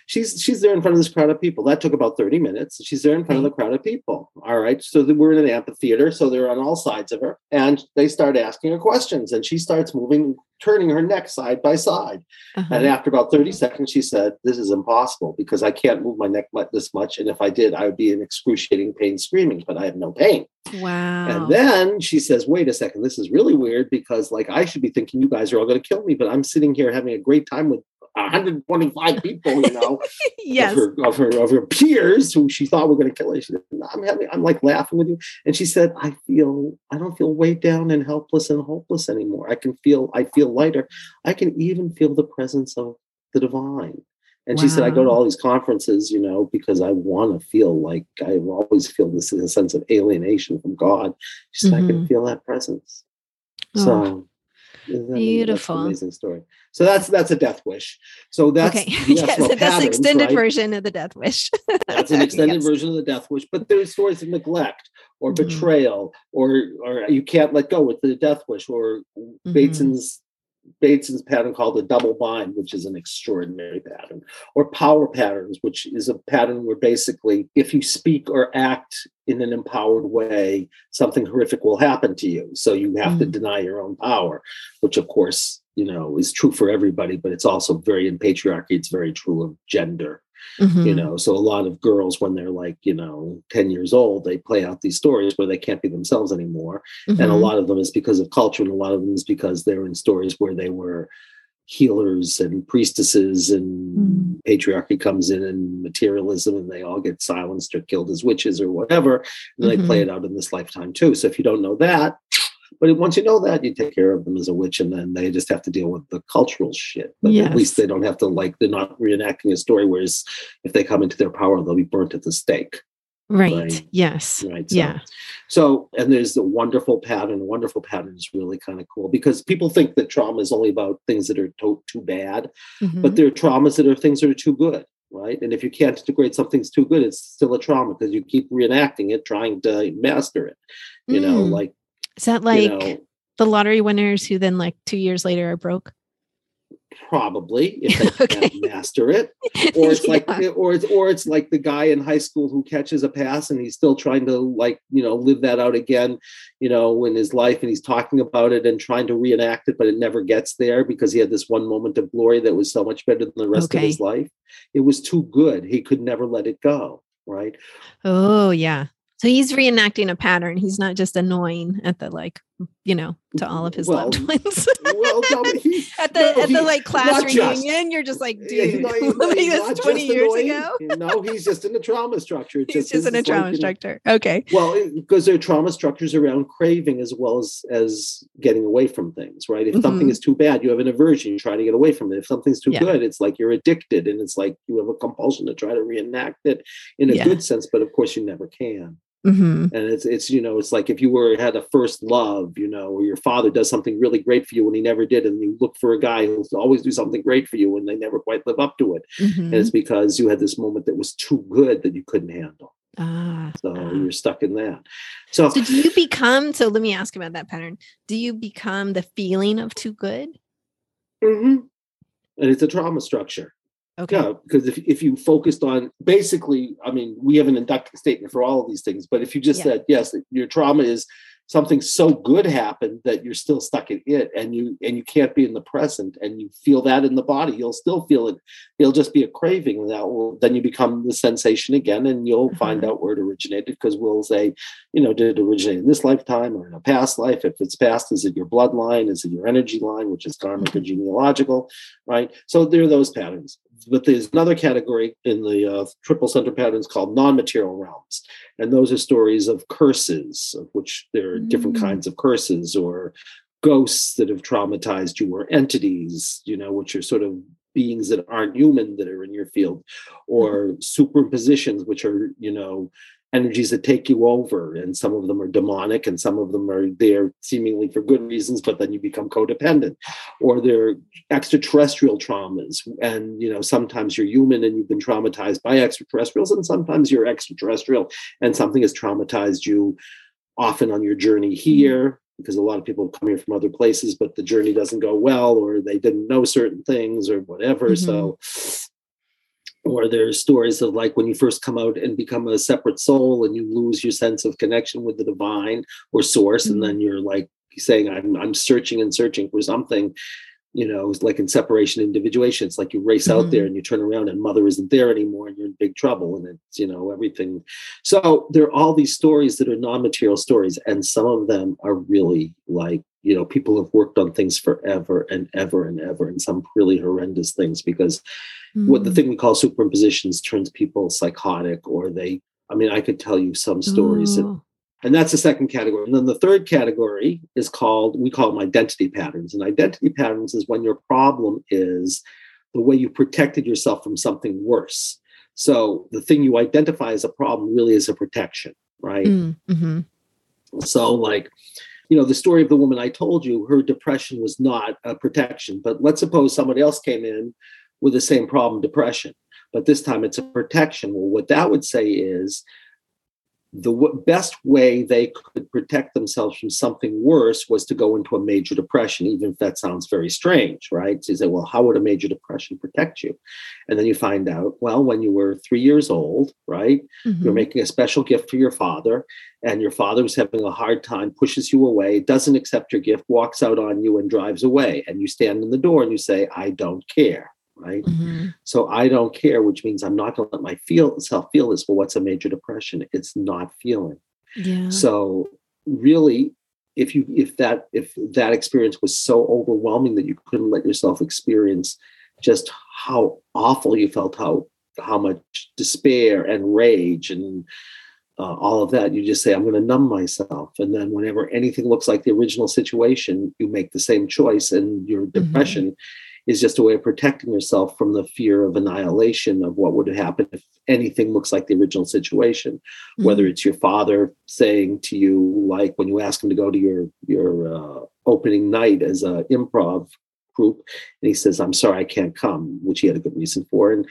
She's she's there in front of this crowd of people. That took about thirty minutes. She's there in front of the crowd of people. All right. So we're in an amphitheater. So they're on all sides of her. And they start asking her questions. And she starts moving, turning her neck side by side. Uh-huh. And after about thirty seconds, she said, this is impossible because I can't move my neck this much. And if I did, I would be in excruciating pain screaming, but I have no pain. Wow. And then she says, wait a second, this is really weird because like I should be thinking you guys are all going to kill me, but I'm sitting here having a great time with one hundred twenty-five people, you know, yes. of, her, of her of her peers who she thought were going to kill her. She said, I'm having, I'm like laughing with you. And she said, I feel, I don't feel weighed down and helpless and hopeless anymore. I can feel, I feel lighter. I can even feel the presence of the divine. And wow. She said, I go to all these conferences, you know, because I want to feel like I always feel this sense of alienation from God. She said, mm-hmm. I can feel that presence. Oh. So. Beautiful. That's an amazing story. So that's that's a death wish. So that's okay. Yes, so that's patterns, an extended right? version of the death wish. That's an extended yes. version of the death wish. But there's stories of neglect or mm-hmm. betrayal, or or you can't let go with the death wish, or mm-hmm. Bateson's Bateson's pattern called the double bind, which is an extraordinary pattern, or power patterns, which is a pattern where basically if you speak or act in an empowered way, something horrific will happen to you. So you have mm. to deny your own power, which of course, you know, is true for everybody, but it's also very in patriarchy. It's very true of gender. Mm-hmm. You know, so a lot of girls, when they're like, you know, ten years old, they play out these stories where they can't be themselves anymore. Mm-hmm. And a lot of them is because of culture. And a lot of them is because they're in stories where they were healers and priestesses, and mm-hmm. patriarchy comes in and materialism, and they all get silenced or killed as witches or whatever. And mm-hmm. they play it out in this lifetime, too. So if you don't know that. But once you know that, you take care of them as a witch, and then they just have to deal with the cultural shit. But yes. at least they don't have to, like, they're not reenacting a story, whereas if they come into their power, they'll be burnt at the stake. Right. right? Yes. Right. So, yeah. So, and there's the wonderful pattern. The wonderful pattern is really kind of cool because people think that trauma is only about things that are to- too bad, mm-hmm. but there are traumas that are things that are too good. Right. And if you can't integrate something's too good, it's still a trauma because you keep reenacting it, trying to master it, you mm. know, like. Is that like you know, the lottery winners who then like two years later are broke? Probably, if they okay. can't master it. Or it's yeah. like, or it's, or it's like the guy in high school who catches a pass and he's still trying to like, you know, live that out again, you know, in his life, and he's talking about it and trying to reenact it, but it never gets there because he had this one moment of glory that was so much better than the rest okay. of his life. It was too good. He could never let it go. Right. Oh, yeah. So he's reenacting a pattern. He's not just annoying at the like, you know, to all of his well, loved ones. well, no, he, at the no, at he, the like class reunion, just, you're just like, dude, not, he's not, he's not twenty years annoying. ago. No, he's just in a trauma structure. It's he's just, just in a trauma like, structure. Okay. Well, it, because there are trauma structures around craving as well as as getting away from things, right? If mm-hmm. something is too bad, you have an aversion. You try to get away from it. If something's too yeah. good, it's like you're addicted, and it's like you have a compulsion to try to reenact it in a yeah. good sense, but of course you never can. Mm-hmm. And it's, it's, you know, it's like if you were had a first love, you know, or your father does something really great for you when he never did. And you look for a guy who'll always do something great for you and they never quite live up to it. Mm-hmm. And it's because you had this moment that was too good that you couldn't handle. Ah, so ah. you're stuck in that. So, so do you become, so let me ask about that pattern. Do you become the feeling of too good? Mm-hmm. And it's a trauma structure. Okay. Yeah, because if, if you focused on basically, I mean, we have an inductive statement for all of these things, but if you just yeah. said, yes, your trauma is something so good happened that you're still stuck in it, and you and you can't be in the present, and you feel that in the body, you'll still feel it. It'll just be a craving that will, then you become the sensation again, and you'll mm-hmm. find out where it originated, because we'll say, you know, did it originate in this lifetime or in a past life? If it's past, is it your bloodline? Is it your energy line, which is karmic mm-hmm. or genealogical, right? So there are those patterns. But there's another category in the uh, triple center patterns called non-material realms. And those are stories of curses, of which there are mm. different kinds of curses, or ghosts that have traumatized you, or entities, you know, which are sort of beings that aren't human that are in your field, or mm. superimpositions, which are, you know, energies that take you over. And some of them are demonic, and some of them are there seemingly for good reasons, but then you become codependent. Or they're extraterrestrial traumas. And, you know, sometimes you're human and you've been traumatized by extraterrestrials, and sometimes you're extraterrestrial and something has traumatized you, often on your journey here, because a lot of people come here from other places, but the journey doesn't go well, or they didn't know certain things or whatever. Mm-hmm. So Or there's stories of like when you first come out and become a separate soul and you lose your sense of connection with the divine or source. Mm-hmm. And then you're like saying, I'm, I'm searching and searching for something, you know, like in separation, individuation, it's like you race mm-hmm. out there and you turn around and mother isn't there anymore and you're in big trouble and it's, you know, everything. So there are all these stories that are non-material stories. And some of them are really like, you know, people have worked on things forever and ever and ever, and some really horrendous things, because mm. what the thing we call superimpositions turns people psychotic, or they, I mean, I could tell you some stories. Oh. And, and that's the second category. And then the third category is called, we call them identity patterns. And identity patterns is when your problem is the way you protected yourself from something worse. So the thing you identify as a problem really is a protection, right? Mm. Mm-hmm. So like, you know, the story of the woman I told you, her depression was not a protection, but let's suppose somebody else came in with the same problem, depression, but this time it's a protection. Well, what that would say is the w- best way they could protect themselves from something worse was to go into a major depression, even if that sounds very strange, right? So you say, well, how would a major depression protect you? And then you find out, well, when you were three years old, right, mm-hmm. you're making a special gift for your father, and your father was having a hard time, pushes you away, doesn't accept your gift, walks out on you and drives away. And you stand in the door and you say, I don't care. Right. Mm-hmm. So I don't care, which means I'm not going to let my feel, self feel this. But what's a major depression? It's not feeling. Yeah. So really, if you if that if that experience was so overwhelming that you couldn't let yourself experience just how awful you felt, how how much despair and rage and uh, all of that, you just say, I'm going to numb myself. And then whenever anything looks like the original situation, you make the same choice, and your mm-hmm. depression is just a way of protecting yourself from the fear of annihilation of what would happen if anything looks like the original situation, mm-hmm. whether it's your father saying to you, like when you ask him to go to your, your uh, opening night as an improv group, and he says, I'm sorry, I can't come, which he had a good reason for. And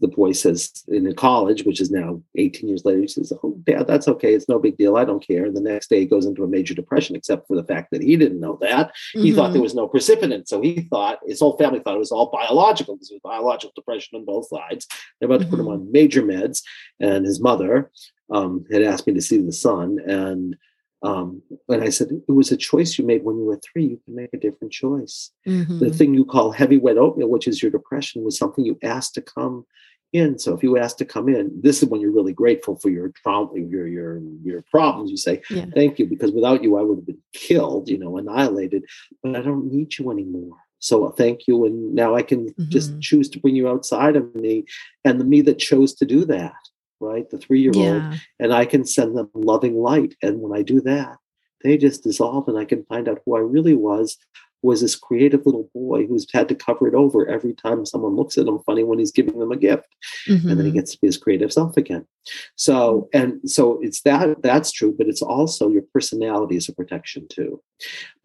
the boy says in college, which is now eighteen years later, he says, oh, Dad, that's okay. It's no big deal. I don't care. And the next day he goes into a major depression, except for the fact that he didn't know that. Mm-hmm. He thought there was no precipitant. So he thought, his whole family thought it was all biological, because it was biological depression on both sides. They're about mm-hmm. to put him on major meds. And his mother um, had asked me to see the son. And Um, and I said, it was a choice you made when you were three. You can make a different choice. Mm-hmm. The thing you call heavy wet oatmeal, which is your depression, was something you asked to come in. So if you asked to come in, this is when you're really grateful for your trauma, your, your, your problems. You say, yeah. thank you, because without you, I would have been killed, you know, annihilated, but I don't need you anymore. So thank you. And now I can mm-hmm. just choose to bring you outside of me, and the me that chose to do that. Right, the three-year-old, yeah. and I can send them loving light. And when I do that, they just dissolve, and I can find out who I really was, was this creative little boy who's had to cover it over every time someone looks at him funny when he's giving them a gift. Mm-hmm. And then he gets to be his creative self again. So, and so it's that, that's true, but it's also your personality is a protection too,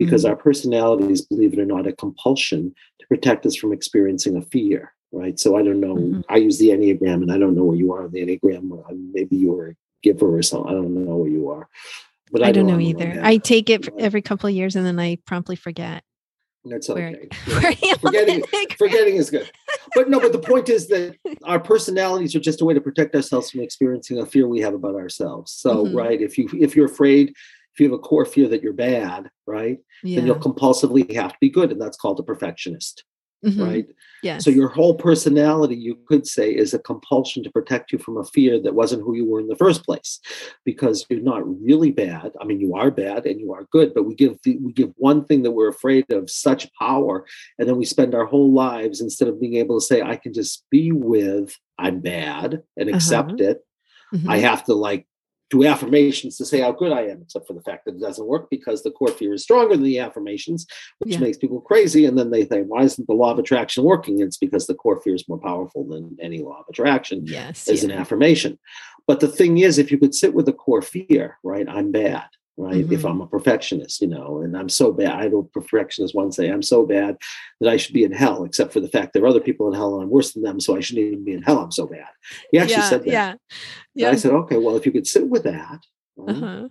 because mm-hmm. our personalities, believe it or not, a compulsion to protect us from experiencing a fear. Right. So I don't know. Mm-hmm. I use the Enneagram, and I don't know where you are in the Enneagram. Maybe you're a giver or something. I don't know where you are. But I, I don't know, know either. I take it every couple of years and then I promptly forget. That's okay. Where, yeah. where forgetting, forgetting is good. But no, but the point is that our personalities are just a way to protect ourselves from experiencing a fear we have about ourselves. So, mm-hmm. right, if you if you're afraid, if you have a core fear that you're bad, right, yeah. then you'll compulsively have to be good. And that's called a perfectionist. Mm-hmm. Right. Yes. So your whole personality, you could say, is a compulsion to protect you from a fear that wasn't who you were in the first place, because you're not really bad. I mean, you are bad and you are good, but we give the, we give one thing that we're afraid of such power, and then we spend our whole lives, instead of being able to say, I can just be with I'm bad and accept uh-huh. it. Mm-hmm. I have to like do affirmations to say how good I am, except for the fact that it doesn't work, because the core fear is stronger than the affirmations, which yeah. makes people crazy. And then they say, why isn't the law of attraction working? And it's because the core fear is more powerful than any law of attraction yes, as yeah. an affirmation. But the thing is, if you could sit with the core fear, right, I'm bad, right? Mm-hmm. If I'm a perfectionist, you know, and I'm so bad, I know perfectionists once say, I'm so bad that I should be in hell, except for the fact there are other people in hell and I'm worse than them, so I shouldn't even be in hell, I'm so bad. He actually yeah, said that. Yeah. Yeah. I said, okay, well, if you could sit with that, right, uh-huh.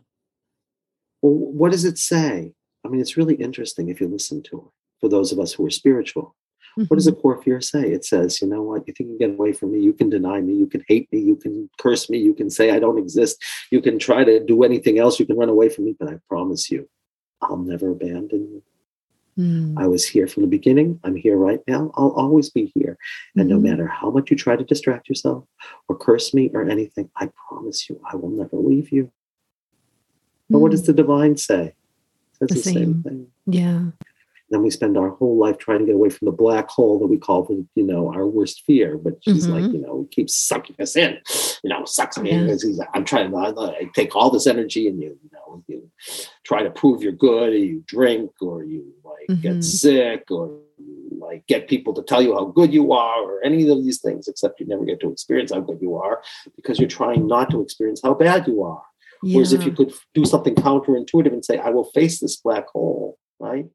well, what does it say? I mean, it's really interesting if you listen to it, for those of us who are spiritual. Mm-hmm. What does the core fear say? It says, you know what, you think you can get away from me, you can deny me, you can hate me, you can curse me, you can say I don't exist, you can try to do anything else, you can run away from me, but I promise you, I'll never abandon you. Mm. I was here from the beginning. I'm here right now. I'll always be here. And mm-hmm. no matter how much you try to distract yourself or curse me or anything, I promise you, I will never leave you. But mm. what does the divine say? That's the, the same. same thing. Yeah. And then we spend our whole life trying to get away from the black hole that we call, the, you know, our worst fear. But she's mm-hmm. like, you know, it keeps sucking us in. You know, sucks me in. He's like, I'm trying to I take all this energy, and you, you know, you try to prove you're good, or you drink, or you like mm-hmm. get sick, or you, like get people to tell you how good you are, or any of these things. Except you never get to experience how good you are because you're trying not to experience how bad you are. Yeah. Whereas if you could do something counterintuitive and say, I will face this black hole, right?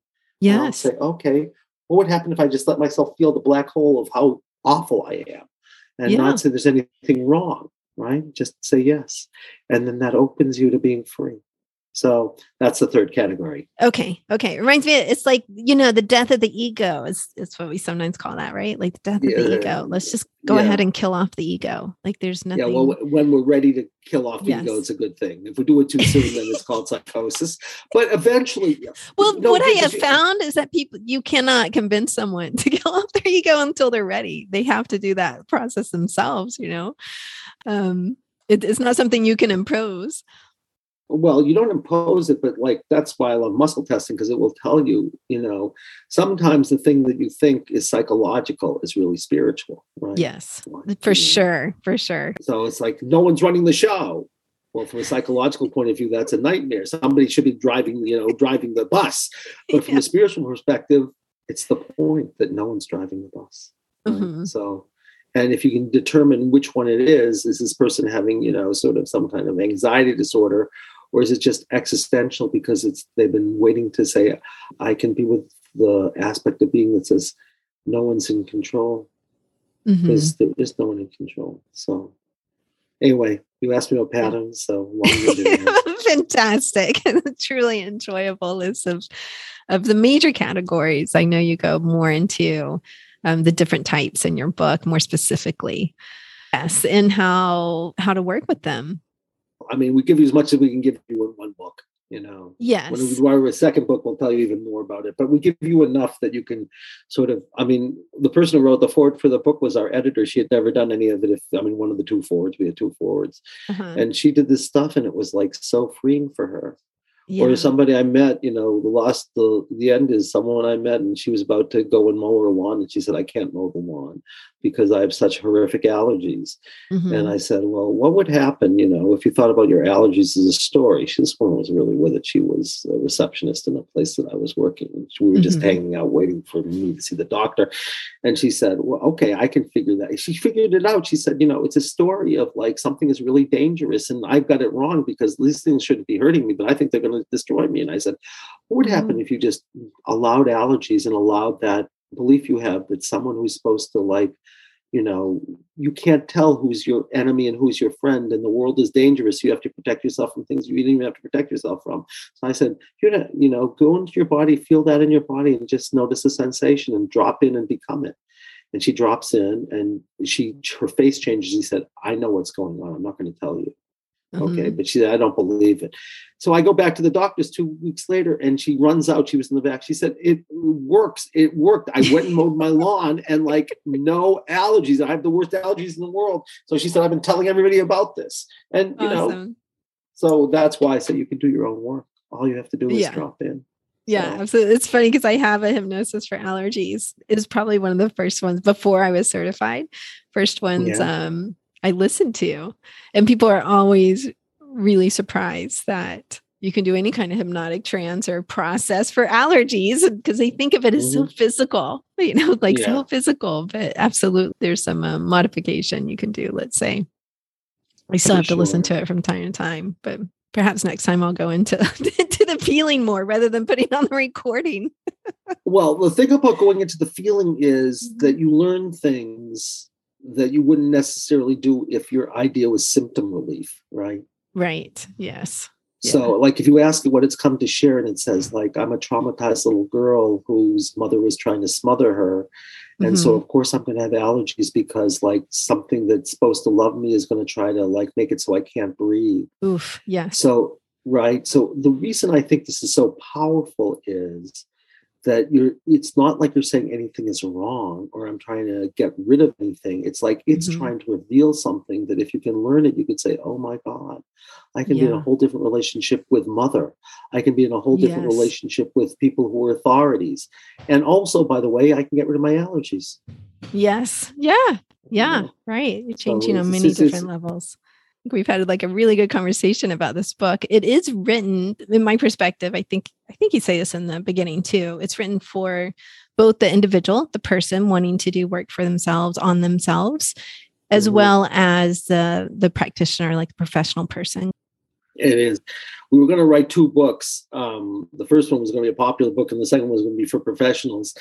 Yes. Say, okay, what would happen if I just let myself feel the black hole of how awful I am and yeah. not say there's anything wrong, right? Just say yes. And then that opens you to being free. So that's the third category. Okay. Okay. It reminds me, it's like, you know, the death of the ego is, is what we sometimes call that, right? Like the death yeah. of the ego. Let's just go yeah. ahead and kill off the ego. Like there's nothing. Yeah. Well, when we're ready to kill off the yes. ego, it's a good thing. If we do it too soon, then it's called psychosis. But eventually. Well, no, what I have you, found is that people, you cannot convince someone to kill off their ego until they're ready. They have to do that process themselves, you know. Um, it, it's not something you can impose. Well, you don't impose it, but like, that's why I love muscle testing, because it will tell you, you know, sometimes the thing that you think is psychological is really spiritual, right? Yes, like, for sure. Know. For sure. So it's like, no one's running the show. Well, from a psychological point of view, that's a nightmare. Somebody should be driving, you know, driving the bus. But from yeah. a spiritual perspective, it's the point that no one's driving the bus. Right? Mm-hmm. So. And if you can determine which one it is, is this person having, you know, sort of some kind of anxiety disorder, or is it just existential because it's they've been waiting to say, I can be with the aspect of being that says, no one's in control. Mm-hmm. There's, there is no one in control. So anyway, you asked me about patterns, so fantastic. Truly enjoyable list of, of the major categories. I know you go more into Um, the different types in your book, more specifically, yes, and how how to work with them. I mean, we give you as much as we can give you in one book, you know. Yes. When we write a second book, we'll tell you even more about it. But we give you enough that you can sort of. I mean, the person who wrote the foreword for the book was our editor. She had never done any of it. If I mean, one of the two forewords, we had two forewords, uh-huh. and she did this stuff, and it was like so freeing for her. Yeah. Or somebody I met, you know, the last, the, the end is someone I met, and she was about to go and mow her lawn. And she said, I can't mow the lawn because I have such horrific allergies. Mm-hmm. And I said, well, what would happen, you know, if you thought about your allergies as a story? She, this woman was really with it. She was a receptionist in a place that I was working. We were mm-hmm. just hanging out waiting for me to see the doctor. And she said, well, okay, I can figure that. She figured it out. She said, you know, it's a story of like something is really dangerous and I've got it wrong because these things shouldn't be hurting me, but I think they're going to destroy me. And I said, what would happen if you just allowed allergies and allowed that belief you have that someone who's supposed to, like, you know, you can't tell who's your enemy and who's your friend, and the world is dangerous. You have to protect yourself from things you didn't even have to protect yourself from. So I said, you know, you know, go into your body, feel that in your body, and just notice the sensation and drop in and become it. And she drops in, and she her face changes. She said, I know what's going on. I'm not going to tell you. Okay, mm-hmm. but she said, I don't believe it. So I go back to the doctors two weeks later, and she runs out. She was in the back. She said, it works. It worked. I went and mowed my lawn, and like no allergies. I have the worst allergies in the world. So she said, I've been telling everybody about this. And, you awesome. know, so that's why I say you can do your own work. All you have to do is yeah. drop in. Yeah, so. absolutely. It's funny because I have a hypnosis for allergies. It was probably one of the first ones before I was certified. First ones. Yeah. Um, I listen to, and people are always really surprised that you can do any kind of hypnotic trance or process for allergies because they think of it as mm-hmm. so physical, you know, like yeah. so physical, but absolutely there's some uh, modification you can do. Let's say I still for have to sure. listen to it from time to time, but perhaps next time I'll go into to the feeling more rather than putting on the recording. Well, the thing about going into the feeling is that you learn things that you wouldn't necessarily do if your idea was symptom relief, right? Right. Yes. So yeah. like if you ask what it's come to share, and it says like, I'm a traumatized little girl whose mother was trying to smother her. And mm-hmm. so, of course, I'm going to have allergies because, like, something that's supposed to love me is going to try to, like, make it so I can't breathe. Oof, yeah. So, right. So the reason I think this is so powerful is that you're, it's not like you're saying anything is wrong or I'm trying to get rid of anything. It's like it's mm-hmm. trying to reveal something that if you can learn it, you could say, oh, my God, I can yeah. be in a whole different relationship with mother. I can be in a whole different yes. relationship with people who are authorities. And also, by the way, I can get rid of my allergies. Yes. Yeah. Yeah. You know? Right. You're changing so on many it's, it's, different it's, levels. We've had like a really good conversation about this book. It is written, in my perspective, I think, I think you say this in the beginning too. It's written for both the individual, the person wanting to do work for themselves on themselves, as mm-hmm. well as the, the practitioner, like the professional person. It is. We were going to write two books. Um, the first one was going to be a popular book and the second one was going to be for professionals.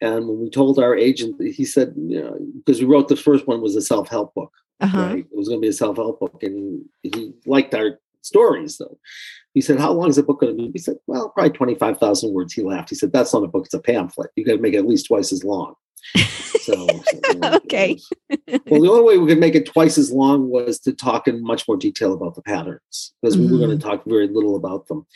And when we told our agent, he said, you know, because we wrote the first one was a self-help book. Uh-huh. Right? It was going to be a self-help book. And he liked our stories, though. He said, how long is the book going to be? He said, well, probably twenty-five thousand words. He laughed. He said, that's not a book. It's a pamphlet. You got to make it at least twice as long. So, okay. Well, the only way we could make it twice as long was to talk in much more detail about the patterns, because mm-hmm. we were going to talk very little about them.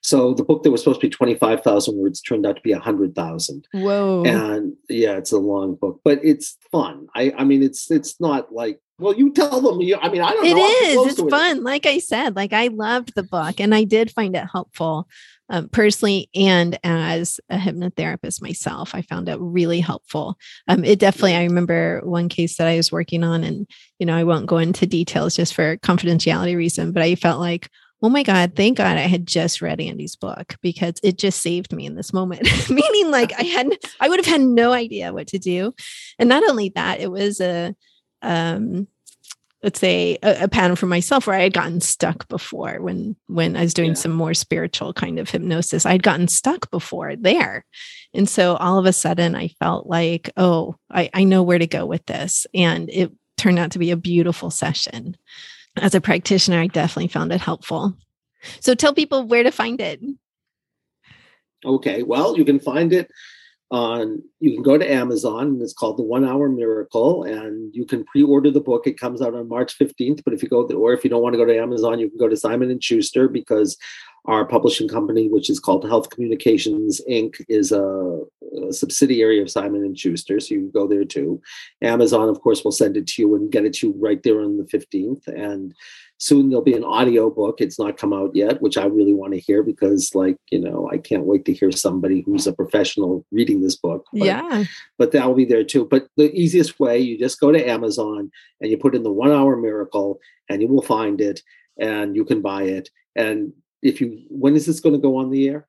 So the book that was supposed to be twenty-five thousand words turned out to be one hundred thousand. Whoa. And yeah, it's a long book, but it's fun. I, I mean, it's it's not like, well, you tell them. You, I mean, I don't it know. Is. It's fun. It. Like I said, like I loved the book and I did find it helpful um, personally. And as a hypnotherapist myself, I found it really helpful. Um, it definitely, I remember one case that I was working on and, you know, I won't go into details just for confidentiality reason, but I felt like, oh my God, thank God I had just read Andy's book because it just saved me in this moment. Meaning like I had, I would have had no idea what to do. And not only that, it was a, um, let's say a, a pattern for myself where I had gotten stuck before when, when I was doing yeah. some more spiritual kind of hypnosis, I'd gotten stuck before there. And so all of a sudden I felt like, oh, I, I know where to go with this. And it turned out to be a beautiful session. As a practitioner, I definitely found it helpful. So tell people where to find it. Okay, well, you can find it on, you can go to Amazon, and it's called The One Hour Miracle, and you can pre-order the book. It comes out on March fifteenth, but if you go, or if you don't want to go to Amazon, you can go to Simon and Schuster, because our publishing company, which is called Health Communications Incorporated, is a, a subsidiary of Simon and Schuster. So you can go there too. Amazon, of course, will send it to you and get it to you right there on the fifteenth. And soon there'll be an audio book. It's not come out yet, which I really want to hear because, like, you know, I can't wait to hear somebody who's a professional reading this book. But, yeah. But that will be there too. But the easiest way, you just go to Amazon and you put in The One Hour Miracle and you will find it and you can buy it. And If you, when is this going to go on the air?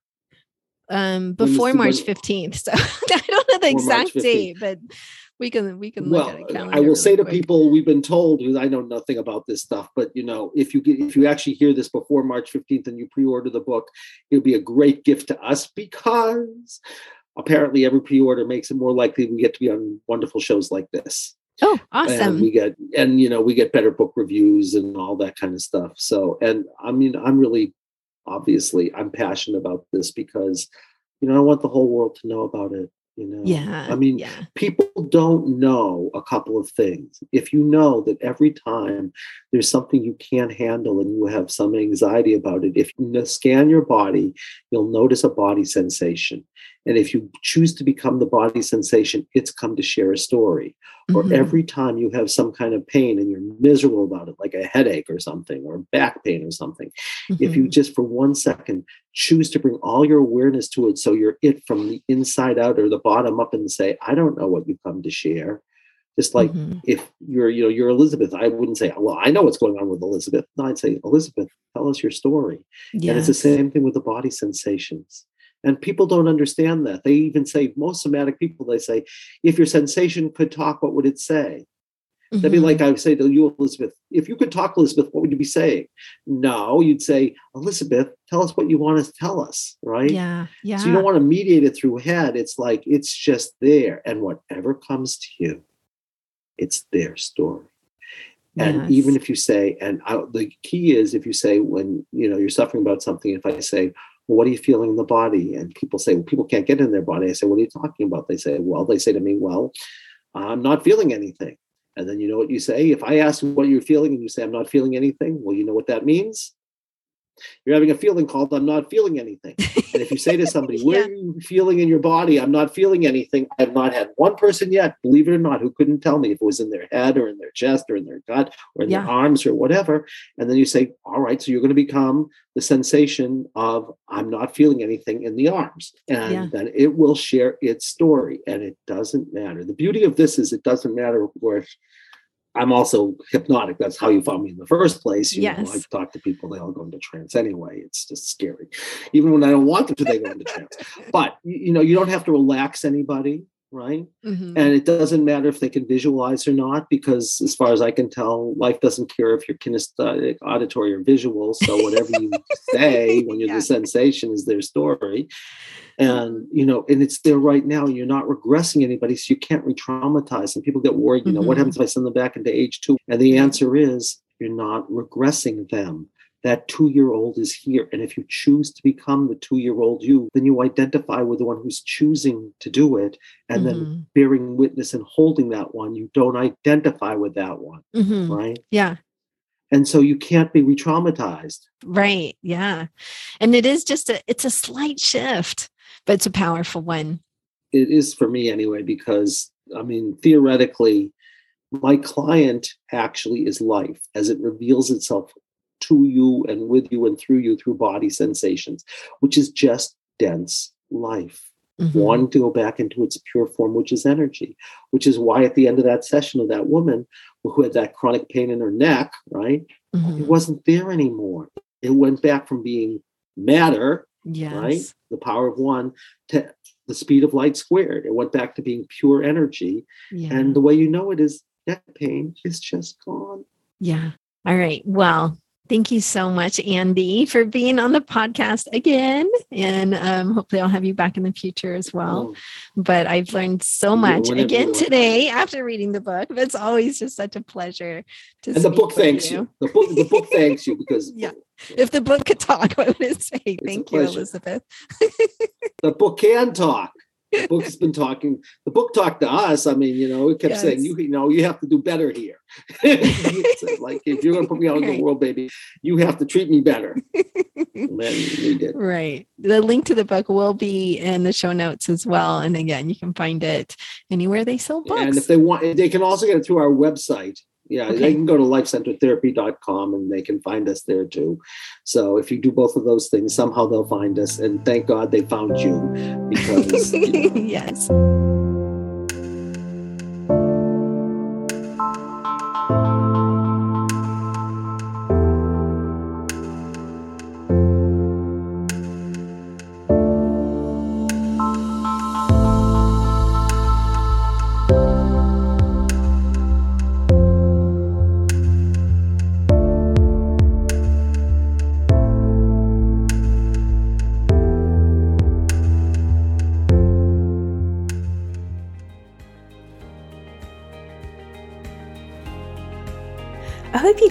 Um, before March fifteenth. So I don't know the exact date, but we can, we can look at a calendar. I will say to people, we've been told, because I know nothing about this stuff, but you know, if you get, if you actually hear this before March fifteenth and you pre-order the book, it'll be a great gift to us because apparently every pre-order makes it more likely we get to be on wonderful shows like this. Oh, awesome. And we get, and you know, we get better book reviews and all that kind of stuff. So, and I mean, I'm really, obviously, I'm passionate about this because, you know, I want the whole world to know about it. You know, yeah, I mean, yeah. people don't know a couple of things. If you know that every time there's something you can't handle and you have some anxiety about it, if you scan your body, you'll notice a body sensation. And if you choose to become the body sensation, it's come to share a story. Mm-hmm. Or every time you have some kind of pain and you're miserable about it, like a headache or something, or back pain or something, mm-hmm. if you just for one second choose to bring all your awareness to it, so you're it from the inside out or the bottom up, and say, I don't know what you come to share. Just like mm-hmm. if you're, you know, you're Elizabeth, I wouldn't say, well, I know what's going on with Elizabeth. No, I'd say, Elizabeth, tell us your story. Yes. And it's the same thing with the body sensations. And people don't understand that. They even say, most somatic people, they say, if your sensation could talk, what would it say? Mm-hmm. That'd be like I would say to you, Elizabeth, if you could talk, Elizabeth, what would you be saying? No, you'd say, Elizabeth, tell us what you want us to tell us, right? Yeah, yeah. So you don't want to mediate it through head. It's like, it's just there. And whatever comes to you, it's their story. And yes. even if you say, and I, the key is if you say when, you know, you're suffering about something, if I say, well, what do you feel in the body? And people say, well, people can't get in their body. I say, what are you talking about? They say, well, they say to me, well, I'm not feeling anything. And then you know what you say? If I ask what you're feeling and you say, I'm not feeling anything, well, you know what that means? You're having a feeling called, I'm not feeling anything. And if you say to somebody, yeah. what are you feeling in your body? I'm not feeling anything. I've not had one person yet, believe it or not, who couldn't tell me if it was in their head or in their chest or in their gut or in yeah. their arms or whatever. And then you say, all right, so you're going to become the sensation of I'm not feeling anything in the arms. And yeah. then it will share its story. And it doesn't matter. The beauty of this is it doesn't matter where I'm also hypnotic. That's how you found me in the first place. You yes. know, I've talked to people, they all go into trance anyway. It's just scary. Even when I don't want them to, they go into trance. But, you know, you don't have to relax anybody, right? Mm-hmm. And it doesn't matter if they can visualize or not, because as far as I can tell, life doesn't care if you're kinesthetic, auditory, or visual. So whatever you say when you're yeah. the sensation is their story. And, you know, and it's there right now. You're not regressing anybody, so you can't re-traumatize. And people get worried, you know, mm-hmm. what happens if I send them back into age two? And the answer is you're not regressing them. That two-year-old is here. And if you choose to become the two-year-old you, then you identify with the one who's choosing to do it. And mm-hmm. then bearing witness and holding that one, you don't identify with that one, mm-hmm. right? Yeah. And so you can't be re-traumatized. Right, yeah. And it is just a, it's a slight shift. But it's a powerful one. It is for me anyway, because, I mean, theoretically, my client actually is life as it reveals itself to you and with you and through you through body sensations, which is just dense life, mm-hmm. wanting to go back into its pure form, which is energy, which is why at the end of that session of that woman who had that chronic pain in her neck, right? Mm-hmm. It wasn't there anymore. It went back from being matter. Yes. Right? The power of one to the speed of light squared. It went back to being pure energy. Yeah. And the way you know it is that pain is just gone. Yeah. All right. Well, thank you so much, Andy, for being on the podcast again. And um, hopefully I'll have you back in the future as well. Oh. But I've learned so much yeah, again today after reading the book. But it's always just such a pleasure to and speak the book with thanks you. you. The book, the book thanks you because yeah. if the book could talk, what would it say? It's Thank you, Elizabeth. The book can talk. The book has been talking. The book talked to us. I mean, you know, it kept yes. saying, you, you know, you have to do better here. Like, if you're going to put me out right. in the world, baby, you have to treat me better. And then we did. Right. The link to the book will be in the show notes as well. And again, you can find it anywhere they sell books. And if they want, they can also get it through our website. Yeah, okay. They can go to life center therapy dot com and they can find us there too. So if you do both of those things, somehow they'll find us. And thank God they found you because you know. Yes.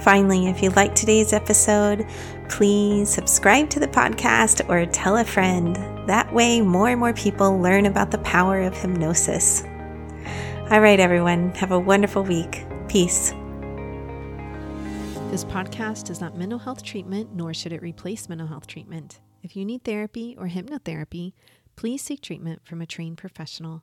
Finally, if you like today's episode, please subscribe to the podcast or tell a friend. That way, more and more people learn about the power of hypnosis. All right, everyone, have a wonderful week. Peace. This podcast is not mental health treatment, nor should it replace mental health treatment. If you need therapy or hypnotherapy, please seek treatment from a trained professional.